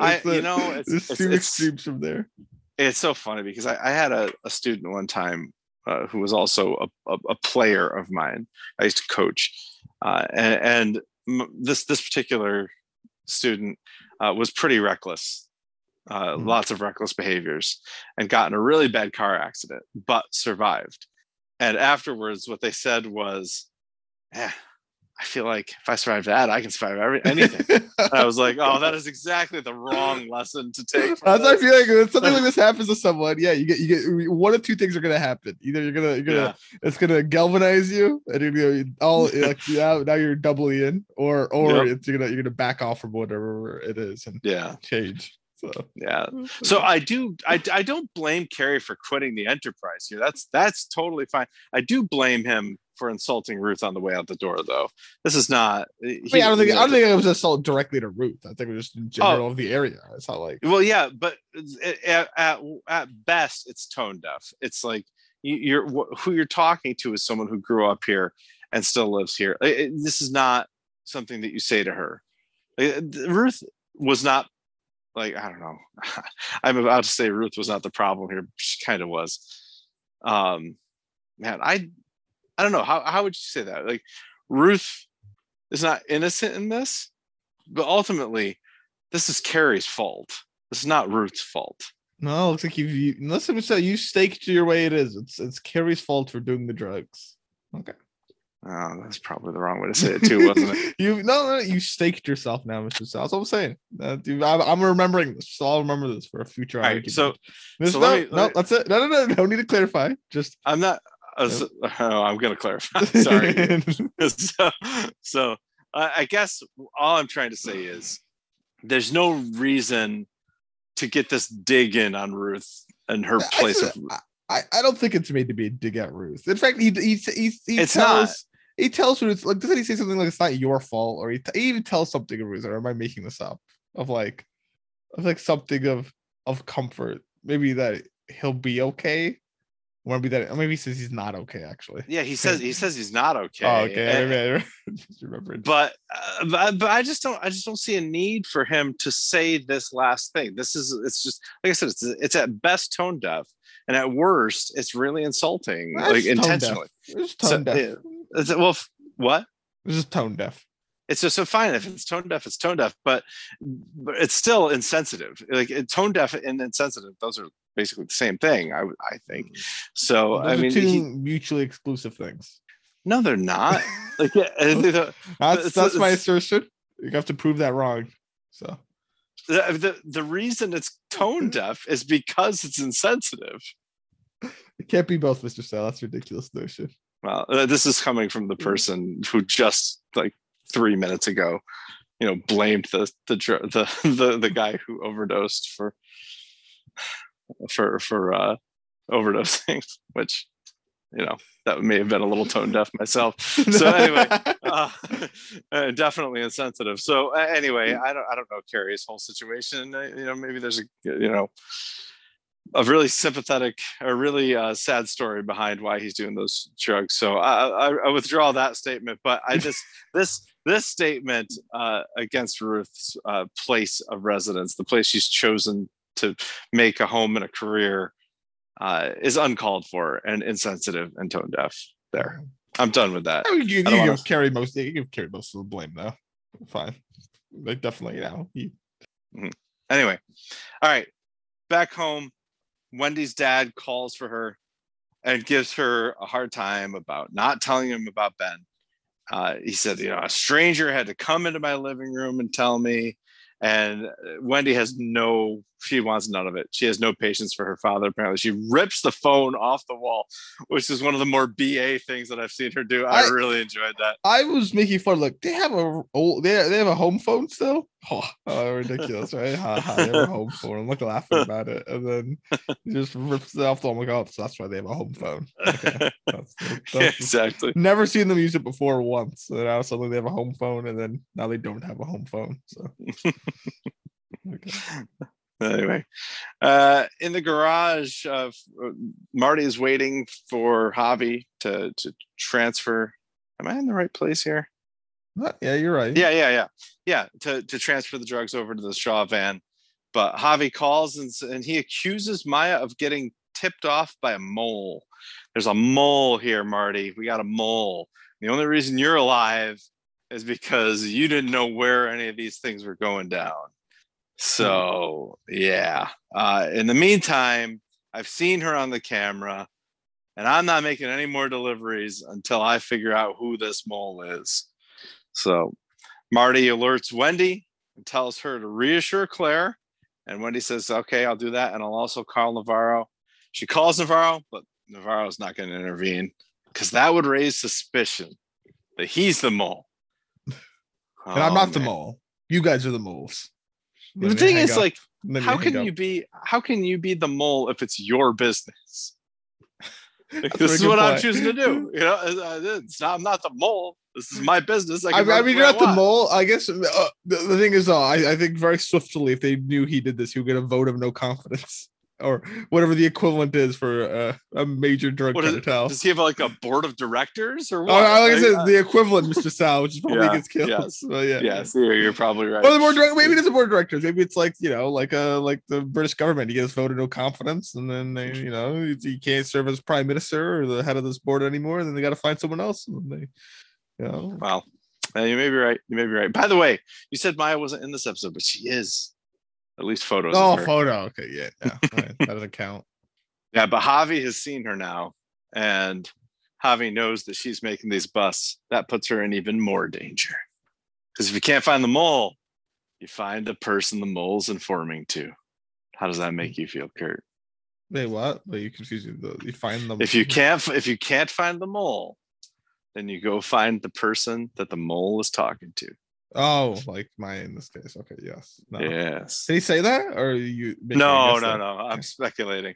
I, the, you know, it's, it's two it's, extremes from there. It's so funny because I, I had a, a student one time uh, who was also a, a a player of mine. I used to coach, uh, and. and This this particular student uh, was pretty reckless, uh, mm-hmm. lots of reckless behaviors, and got in a really bad car accident, but survived. And afterwards, what they said was, eh, I feel like if I survive that, I can survive every, anything. And I was like, oh, that is exactly the wrong lesson to take. That's I feel like when something like this happens to someone, yeah, you get you get one of two things are gonna happen. Either you're gonna you're gonna yeah. it's gonna galvanize you, and you're gonna be all like now, now you're doubly in, or or yep. it's you're gonna you're gonna back off from whatever it is and yeah change. So yeah, so I do I I don't blame Cary for quitting the enterprise here. That's that's totally fine. I do blame him for insulting Ruth on the way out the door, though. This is not. He, I, mean, I don't think. I don't think it was assault directly to Ruth. I think it was just in general oh, of the area. It's not like. Well, yeah, but at at, at best, it's tone deaf. It's like you, you're who you're talking to is someone who grew up here and still lives here. It, it, this is not something that you say to her. Like, Ruth was not like I don't know. I'm about to say Ruth was not the problem here. She kind of was. Um, man, I. I don't know. How how would you say that? Like, Ruth is not innocent in this, but ultimately, this is Cary's fault. This is not Ruth's fault. No, it looks like you've, you, unless it's that you staked your way it is. It's it's Cary's fault for doing the drugs. Okay. Oh, that's probably the wrong way to say it too, wasn't it? you no, no, you staked yourself now, Mister Sal. That's what I'm saying. Uh, dude, I, I'm remembering this, so I'll remember this for a future. All right, so, so no, me, no, me, that's it. No, no, no, no need to clarify. Just I'm not. Oh, I'm going to clarify. Sorry. so so uh, I guess all I'm trying to say is there's no reason to get this dig in on Ruth and her I, place. I, of I, I don't think it's made to be a dig at Ruth. In fact, he he he, he it's tells not. he tells Ruth like doesn't he say something like it's not your fault or he, t- he even tells something to Ruth or am I making this up of like of like something of of comfort maybe that he'll be okay. Maybe that maybe he says he's not okay actually. Yeah, he says he says he's not okay. Oh, okay. And, remembered. But uh, but but I just don't I just don't see a need for him to say this last thing. This is it's just like I said it's it's at best tone deaf and at worst it's really insulting well, like intentionally. It's tone deaf. It's tone so, deaf. It, well, f- what? It's just tone deaf. It's just so fine if it's tone deaf, it's tone deaf, but but it's still insensitive. Like tone deaf and insensitive, those are basically the same thing, I I think. So those I mean, two he, mutually exclusive things. No, they're not. Like that's, that's that's my assertion. You have to prove that wrong. So the the, the reason it's tone deaf is because it's insensitive. It can't be both, Mister Sal. That's a ridiculous notion. Well, uh, this is coming from the person who just like three minutes ago, you know, blamed the the the the, the guy who overdosed for for for uh, overdosing, which, you know, that may have been a little tone deaf myself. So anyway, uh, uh, definitely insensitive. So uh, anyway, I don't I don't know Cary's whole situation. Uh, you know, maybe there's a you know. a really sympathetic, a really uh, sad story behind why he's doing those drugs. So I, I, I withdraw that statement, but I just, this, this statement uh, against Ruth's uh, place of residence, the place she's chosen to make a home and a career, uh, is uncalled for and insensitive and tone deaf. There, I'm done with that. I mean, you, I you, wanna... give Cary most, you give Cary most of the blame though. Fine. Like definitely, you know. You... Mm-hmm. Anyway. All right. Back home. Wendy's dad calls for her and gives her a hard time about not telling him about Ben. Uh, he said, you know, a stranger had to come into my living room and tell me. And Wendy has no, she wants none of it. She has no patience for her father. Apparently she rips the phone off the wall, which is one of the more B A things that I've seen her do. I, I really enjoyed that. I was making fun. Look, they have a, oh, they, they have a home phone still. Oh, oh ridiculous. Right. Ha, ha, they have a home phone. I'm like laughing about it. And then just rips it off the wall. I'm like, oh, so that's why they have a home phone. Okay. That's, that's, yeah, exactly. Never seen them use it before once. And now suddenly they have a home phone and then now they don't have a home phone. So. Okay. Anyway, uh, in the garage, uh, Marty is waiting for Javi to, to transfer. Am I in the right place here? What? Yeah, you're right. Yeah, yeah, yeah. Yeah, to, to transfer the drugs over to the Shaw van. But Javi calls and, and he accuses Maya of getting tipped off by a mole. There's a mole here, Marty. We got a mole. The only reason you're alive is because you didn't know where any of these things were going down. So, yeah. Uh, in the meantime, I've seen her on the camera, and I'm not making any more deliveries until I figure out who this mole is. So Marty alerts Wendy and tells her to reassure Claire. And Wendy says, okay, I'll do that. And I'll also call Navarro. She calls Navarro, but Navarro's not going to intervene because that would raise suspicion that he's the mole. And oh, I'm not man. the mole. You guys are the moles. The thing is, up. like, Let how can up. you be? How can you be the mole if it's your business? Like, this is what point. I'm choosing to do. You know, it's not. I'm not the mole. This is my business. I, I mean, you're not the mole. I guess uh, the, the thing is, though, I, I think very swiftly, if they knew he did this, he would get a vote of no confidence or whatever the equivalent is for uh, a major drug cartel. Does he have like a board of directors or what? Oh, like I said, uh, the equivalent, Mister Sal, which is probably yeah, gets killed. Yes, so, yeah, yes, yeah, you're probably right. Well, the board direct- maybe it's a board of directors. Maybe it's like you know, like uh, like the British government. He gets voted no confidence, and then they, you know, he can't serve as prime minister or the head of this board anymore. And then they got to find someone else. And they, you know, wow, well, you may be right. You may be right. By the way, you said Maya wasn't in this episode, but she is. At least photos. Oh, of her. photo. Okay, yeah, no, right. That doesn't count. Yeah, but Javi has seen her now, and Javi knows that she's making these busts. That puts her in even more danger. Because if you can't find the mole, you find the person the mole's informing to. How does that make you feel, Kurt? Wait, what? Are you confusing? You find the if you can't if you can't find the mole, then you go find the person that the mole is talking to. Oh, like Maya in this case. Okay, yes. No. Yes. Did he say that, or are you? No, no, that? no. I'm okay. speculating.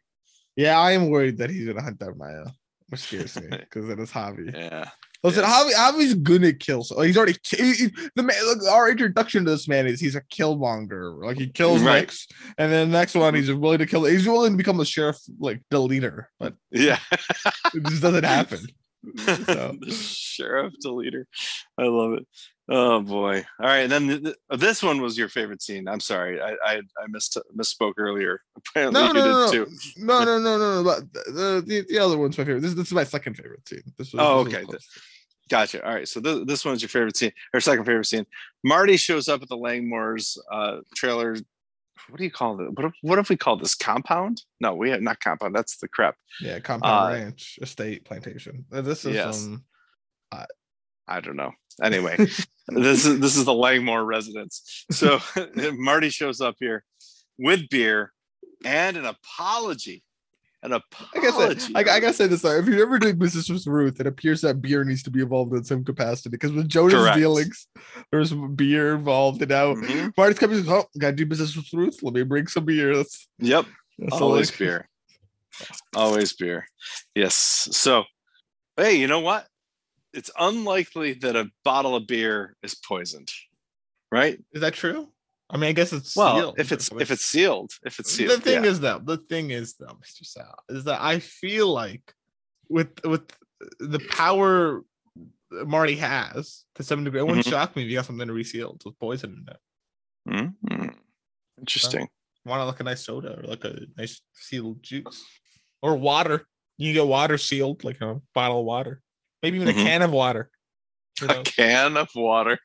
Yeah, I am worried that he's gonna hunt down Maya, which scares me because that is Javi. Yeah. Listen, yes. Javi, Javi's gonna kill. So he's already he, he, the man. Look, our introduction to this man is he's a killmonger. Like he kills right. Rex, and then the next one he's willing to kill. He's willing to become the sheriff, like the leader. But yeah, it just doesn't happen. So. The sheriff, the leader. I love it. Oh boy! All right, and then th- th- this one was your favorite scene. I'm sorry, I I, I missed misspoke earlier. Apparently, no, you no, did no. too. No, no, no, no, no. But the, the the other one's my favorite. This this is my second favorite scene. This was, oh, this okay, was gotcha. All right, so th- this one's your favorite scene or second favorite scene. Marty shows up at the Langmores' uh, trailer what do you call it? What if, what if we call this compound? No, we have not compound. That's the crap. Yeah, compound uh, ranch, estate, plantation. This is yes. um, uh, I don't know. Anyway, this is this is the Langmore residence. So Marty shows up here with beer and an apology. An apology. I gotta say, I, I gotta say this though. If you're ever doing business with Ruth, it appears that beer needs to be involved in some capacity, because with Jonah's Correct. dealings, there's beer involved, and now mm-hmm. Marty's coming and says, oh, gotta do business with Ruth. Let me bring some beer. That's, yep. That's always beer. Always beer. Yes. So hey, you know what? It's unlikely that a bottle of beer is poisoned, right? Is that true? I mean, I guess it's well, sealed. If it's if it's sealed, if it's sealed. The thing yeah. is though, the thing is though, Mister Sal, is that I feel like with with the power Marty has to some degree, it wouldn't mm-hmm. shock me if you got something resealed with poison in it. Mm-hmm. Interesting. So, want to like a nice soda or like a nice sealed juice or water? You can get water sealed, like a bottle of water, maybe even mm-hmm. a can of water. You know? A can of water.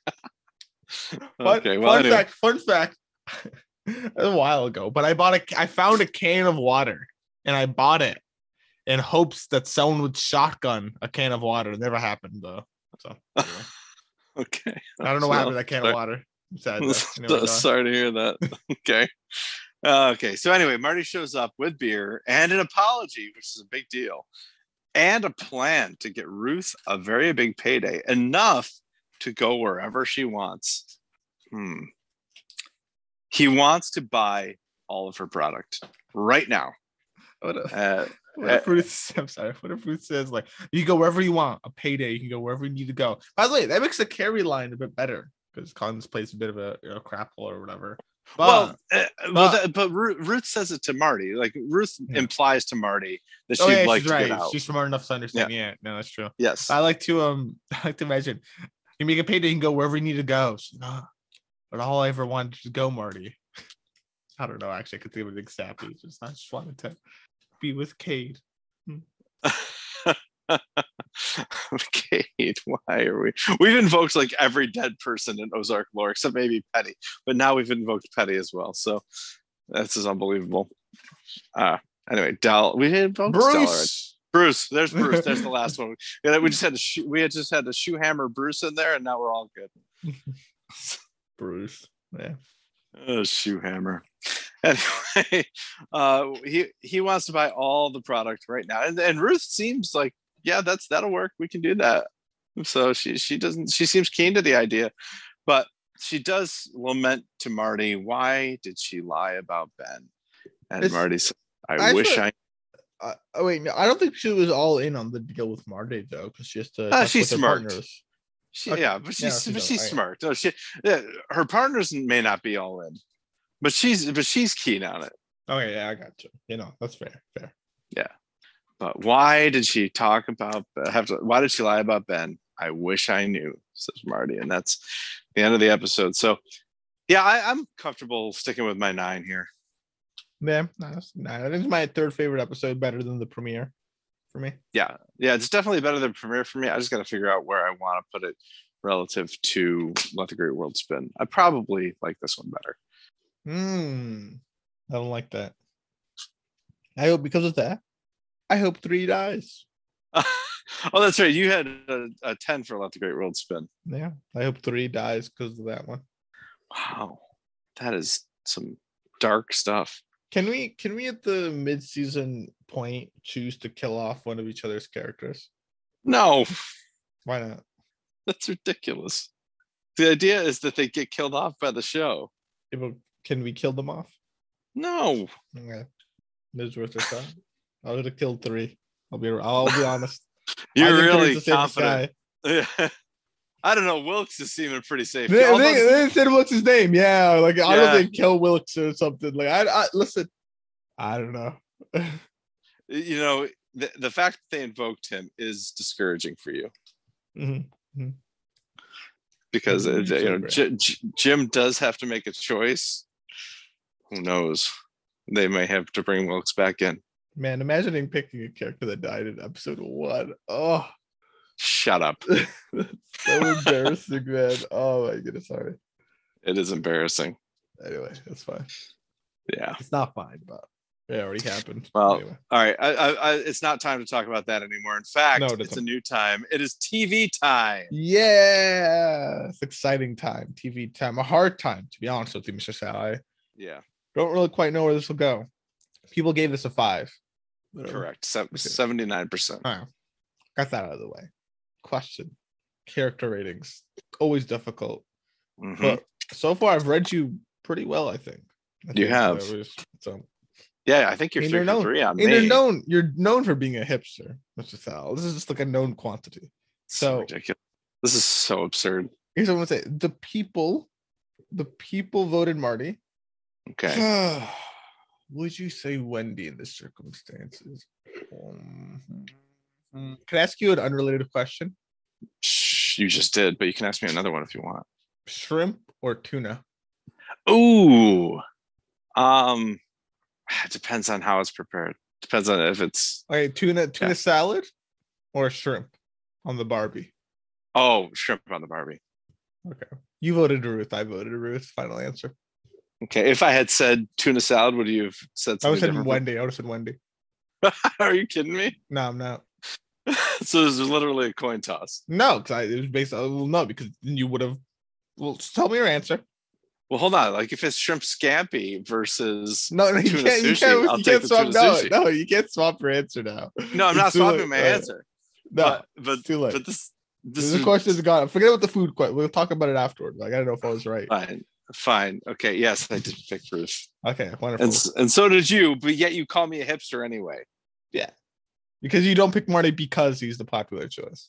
Fun, okay, well, fun anyway. fact, fun fact, a while ago, but I bought a, I found a can of water, and I bought it in hopes that someone would shotgun a can of water. It never happened though. So anyway. Okay, I don't know so, what happened to that can sorry. of water. I'm sad. Anyway, so, sorry to hear that. Okay, uh, okay. So anyway, Marty shows up with beer and an apology, which is a big deal, and a plan to get Ruth a very big payday. Enough to go wherever she wants. Hmm. He wants to buy all of her product right now. What if, uh, what if Ruth, I'm sorry. What if Ruth says, like, you go wherever you want, a payday, you can go wherever you need to go. By the way, that makes the Cary line a bit better, because calling this place a bit of a, you know, crap hole or whatever. But, well, uh, but, well that, but Ruth, Ruth says it to Marty. Like, Ruth yeah. implies to Marty that she'd oh, yeah, like she's to right. get out. She's smart enough to understand. Yeah. yeah, no, that's true. Yes, I like to um, I like to imagine. You make a payday and go wherever you need to go. So, nah, but all I ever wanted to go, Marty. I don't know. Actually, I could think of anything sappy. Just I just wanted to be with Cade. Cade, why are we? We've invoked like every dead person in Ozark lore, except maybe Petty. But now we've invoked Petty as well. So that's just unbelievable. Uh, anyway, Dal, we invoked Bruce. Bruce, there's Bruce. There's the last one. We just had to sh- we had just had to shoehammer Bruce in there, and now we're all good. Bruce, yeah, oh, shoehammer. Anyway, uh, he he wants to buy all the product right now, and and Ruth seems like yeah, that's that'll work. We can do that. So she she doesn't she seems keen to the idea, but she does lament to Marty, why did she lie about Ben? And it's, Marty says, I, I wish should- I. Uh, oh wait, no, I don't think she was all in on the deal with Marty though, because she has to. Uh, she's smart. She, okay. Yeah, but she's no, she but she's right. smart. No, she yeah, her partners may not be all in, but she's but she's keen on it. Okay, yeah, I got you. You know, that's fair, fair. Yeah, but why did she talk about? Have to, why did she lie about Ben? I wish I knew, says Marty, and that's the end of the episode. So, yeah, I, I'm comfortable sticking with my nine here. Yeah, nice. Nah, that is my third favorite episode, better than the premiere for me. Yeah, yeah, it's definitely better than the premiere for me. I just got to figure out where I want to put it relative to Let the Great World Spin. I probably like this one better. Hmm, I don't like that. I hope because of that, I hope three dies. Oh, that's right. You had a, a ten for Let the Great World Spin. Yeah, I hope three dies because of that one. Wow, that is some dark stuff. Can we can we at the mid-season point choose to kill off one of each other's characters? No. Why not? That's ridiculous. The idea is that they get killed off by the show. Yeah, but can we kill them off? No. Okay. It was worth a shot. I would have killed three. I'll be I'll be honest. You're really confident. Yeah. I don't know. Wilkes is seeming pretty safe. They, they, they said Wilkes' name. Yeah, like yeah. I don't think kill Wilkes or something. Like I, I listen. I don't know. You know, the, the fact that they invoked him is discouraging for you, mm-hmm. because mm-hmm. you know J- J- Jim does have to make a choice. Who knows? They may have to bring Wilkes back in. Man, imagining picking a character that died in episode one. Oh. Shut up. That's so embarrassing, man. Oh my goodness, sorry. It is embarrassing. Anyway, that's fine. Yeah, it's not fine, but it already happened. Well, anyway. All right. I, I, I, it's not time to talk about that anymore. In fact, no, it it's a new time. It is T V time. Yeah, it's exciting time. T V time. A hard time, to be honest with you, Mister Sally. Yeah. Don't really quite know where this will go. People gave this a five. Literally. Correct. seventy-nine percent. All right. Got that out of the way. Question. Character ratings. Always difficult. Mm-hmm. But so far, I've read you pretty well, I think. I you think have. Was, so. Yeah, I think you're three for three on me. And you're known, you're known for being a hipster, Mister Sal. This is just like a known quantity. So ridiculous. This is so absurd. Here's what I'm gonna say: the people, the people voted Marty. Okay. Would you say Wendy in the circumstances? Um, can I ask you an unrelated question? You just did, but you can ask me another one if you want. Shrimp or tuna? Ooh. Um. It depends on how it's prepared. Depends on if it's okay. Tuna, tuna yeah. salad, or shrimp on the Barbie. Oh, shrimp on the Barbie. Okay, you voted Ruth. I voted Ruth. Final answer. Okay, if I had said tuna salad, would you have said something? I would have said Wendy. I would have said Wendy. Are you kidding me? No, I'm not. So this is literally a coin toss. No, because it was based on well, no, because you would have. Well, just tell me your answer. Well, hold on. Like, if it's shrimp scampi versus no, no you tuna can't, you sushi, can't, I'll you take can't the swap, tuna no, sushi. No, you can't swap your answer now. No, I'm not swapping late. my right. answer. No, but, but too late. But this, this the question is gone. Forget about the food question. We'll talk about it afterwards. Like, I don't know if I was right. Fine, fine. Okay, yes, I did pick Bruce. Okay, wonderful. And, and so did you, but yet you call me a hipster anyway. Yeah, because you don't pick Marty because he's the popular choice.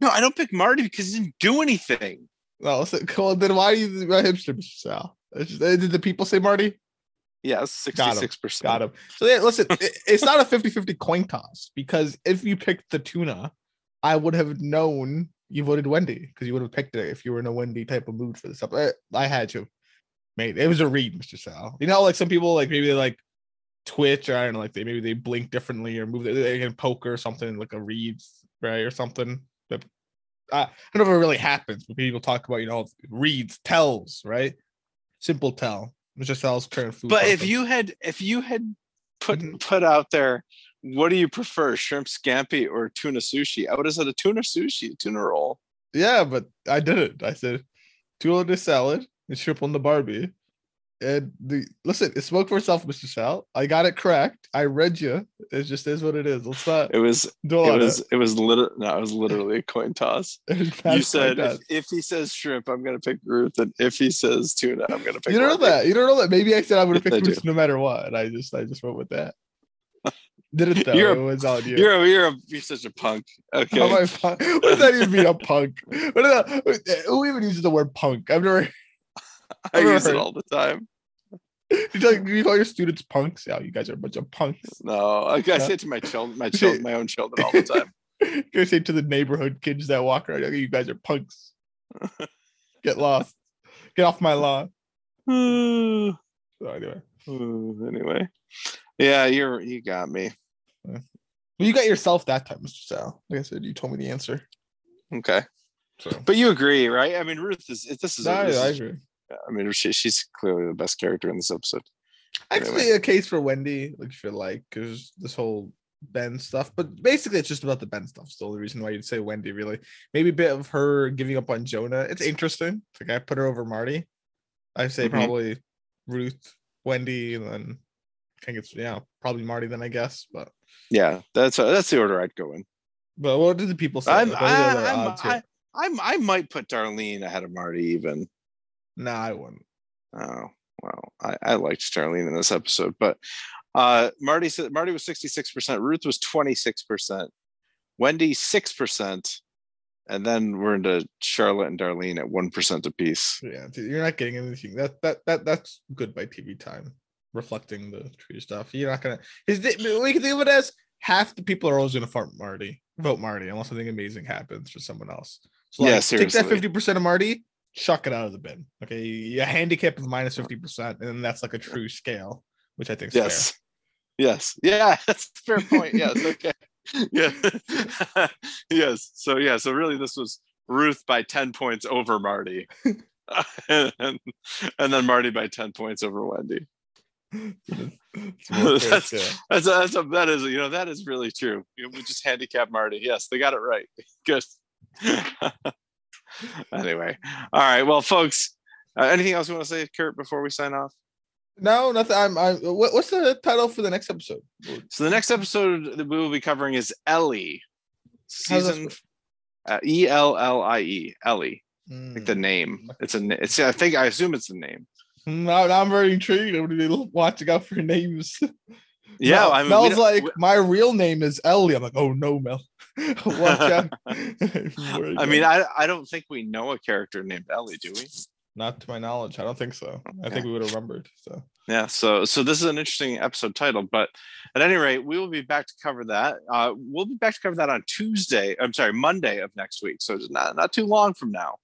No, I don't pick Marty because he didn't do anything. Well, so, well, then why are you a hipster, Mister Sal? Just, did the people say Marty? Yes, sixty-six percent. Got him. So, yeah, listen, it, it's not a fifty-fifty coin toss because if you picked the tuna, I would have known you voted Wendy because you would have picked it if you were in a Wendy type of mood for this stuff. I, I had to. Mate, it was a read, Mister Sal. You know, like some people, like maybe they like Twitch or I don't know, like they maybe they blink differently or move, they, they can poker or something, like a read, right? Or something. But, Uh, I don't know if it really happens, but people talk about, you know, reads, tells, right? Simple tell. It's just tells current food. But if you had if you had put mm-hmm. put out there, what do you prefer, shrimp scampi or tuna sushi? I would have said a tuna sushi, tuna roll. Yeah, but I didn't. I said tuna salad and shrimp on the Barbie. And the listen, it spoke for itself, Mister Sal. I got it correct. I read you. It just is what it is. Let's not. It was. It was. It, it was literally. No, it was literally a coin toss. You said if, if he says shrimp, I'm gonna pick Ruth, and if he says tuna, I'm gonna pick. You don't Marty. know that. You don't know that. Maybe I said I would have picked Ruth no matter what, and I just, I just went with that. Didn't though. You're a, it was all you. You're, a, you're, a, you're such a punk. Okay. How am I punk? What does that even mean? A punk? What that, who even uses the word punk? I've never. I use heard. it all the time. You tell, you tell your students punks? Yeah, you guys are a bunch of punks. No, I, I yeah. say it to my children, my children, my own children all the time. I say it to the neighborhood kids that walk around. You guys are punks. Get lost. Get off my lawn. So anyway, anyway, yeah, you're you got me. Well, you got yourself that time, Mister Sal. Like I said, you told me the answer. Okay, so. But you agree, right? I mean, Ruth is this is. No, this I agree. Is, I mean, she, she's clearly the best character in this episode. Actually, anyway. A case for Wendy, like if you like, because this whole Ben stuff. But basically, it's just about the Ben stuff. It's the only reason why you'd say Wendy, really. Maybe a bit of her giving up on Jonah. It's interesting. Like I put her over Marty. I say mm-hmm. probably Ruth, Wendy, and then I think it's yeah, probably Marty. Then I guess, but yeah, that's uh, that's the order I'd go in. But what did the people say? I'm, like, I'm, I'm, odds I, I'm, I might put Darlene ahead of Marty even. No, nah, I wouldn't. Oh, well, I, I liked Charlene in this episode, but uh, Marty said Marty was sixty-six percent, Ruth was twenty-six percent, Wendy six percent, and then we're into Charlotte and Darlene at one percent apiece. Yeah, you're not getting anything. That that that that's good by T V time, reflecting the true stuff. You're not gonna. Is it, we can think of it as half the people are always gonna vote Marty, vote Marty, unless something amazing happens for someone else. So like, yeah, seriously. Take that fifty percent of Marty. Chuck it out of the bin. Okay, you handicap with minus fifty percent, and that's like a true scale, which I think is yes. fair. Yes. Yeah, that's a fair point. Yes. Okay. Yeah. yes. So yeah. So really, this was Ruth by ten points over Marty, and, and then Marty by ten points over Wendy. that's, that's, that's, that's a, that is, you know, that is really true. You know, we just handicapped Marty. Yes, they got it right. Good. Anyway, all right. Well, folks, uh, anything else you want to say, Kurt, before we sign off? No, nothing. I'm. I'm what, what's the title for the next episode? So the next episode that we will be covering is Ellie, season uh, E L L I E. Ellie. Mm. Like the name. It's a. It's. I think. I assume it's the name. No, I'm very intrigued. I'm really watching out for names. Yeah, Mel, I mean, Mel's like, we, my real name is Ellie. I'm like, oh no, Mel. Watch out. I mean, I I don't think we know a character named Ellie, do we? Not to my knowledge. I don't think so. Okay. I think we would have remembered. So yeah, so so this is an interesting episode title, but at any rate, we will be back to cover that. Uh, we'll be back to cover that on Tuesday. I'm sorry, Monday of next week. So it's not, not too long from now.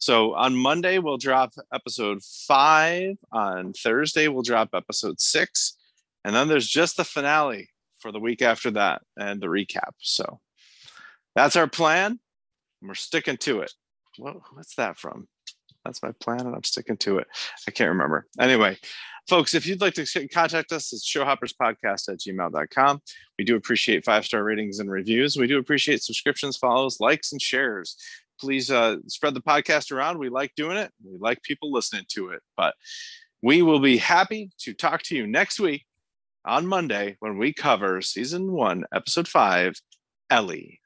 So on Monday, we'll drop episode five. On Thursday, we'll drop episode six. And then there's just the finale for the week after that and the recap. So that's our plan. And we're sticking to it. Whoa, what's that from? That's my plan, and I'm sticking to it. I can't remember. Anyway, folks, if you'd like to contact us, it's showhopperspodcast at gmail dot com. We do appreciate five-star ratings and reviews. We do appreciate subscriptions, follows, likes, and shares. Please uh, spread the podcast around. We like doing it. We like people listening to it. But we will be happy to talk to you next week on Monday when we cover Season one, Episode five, Ellie.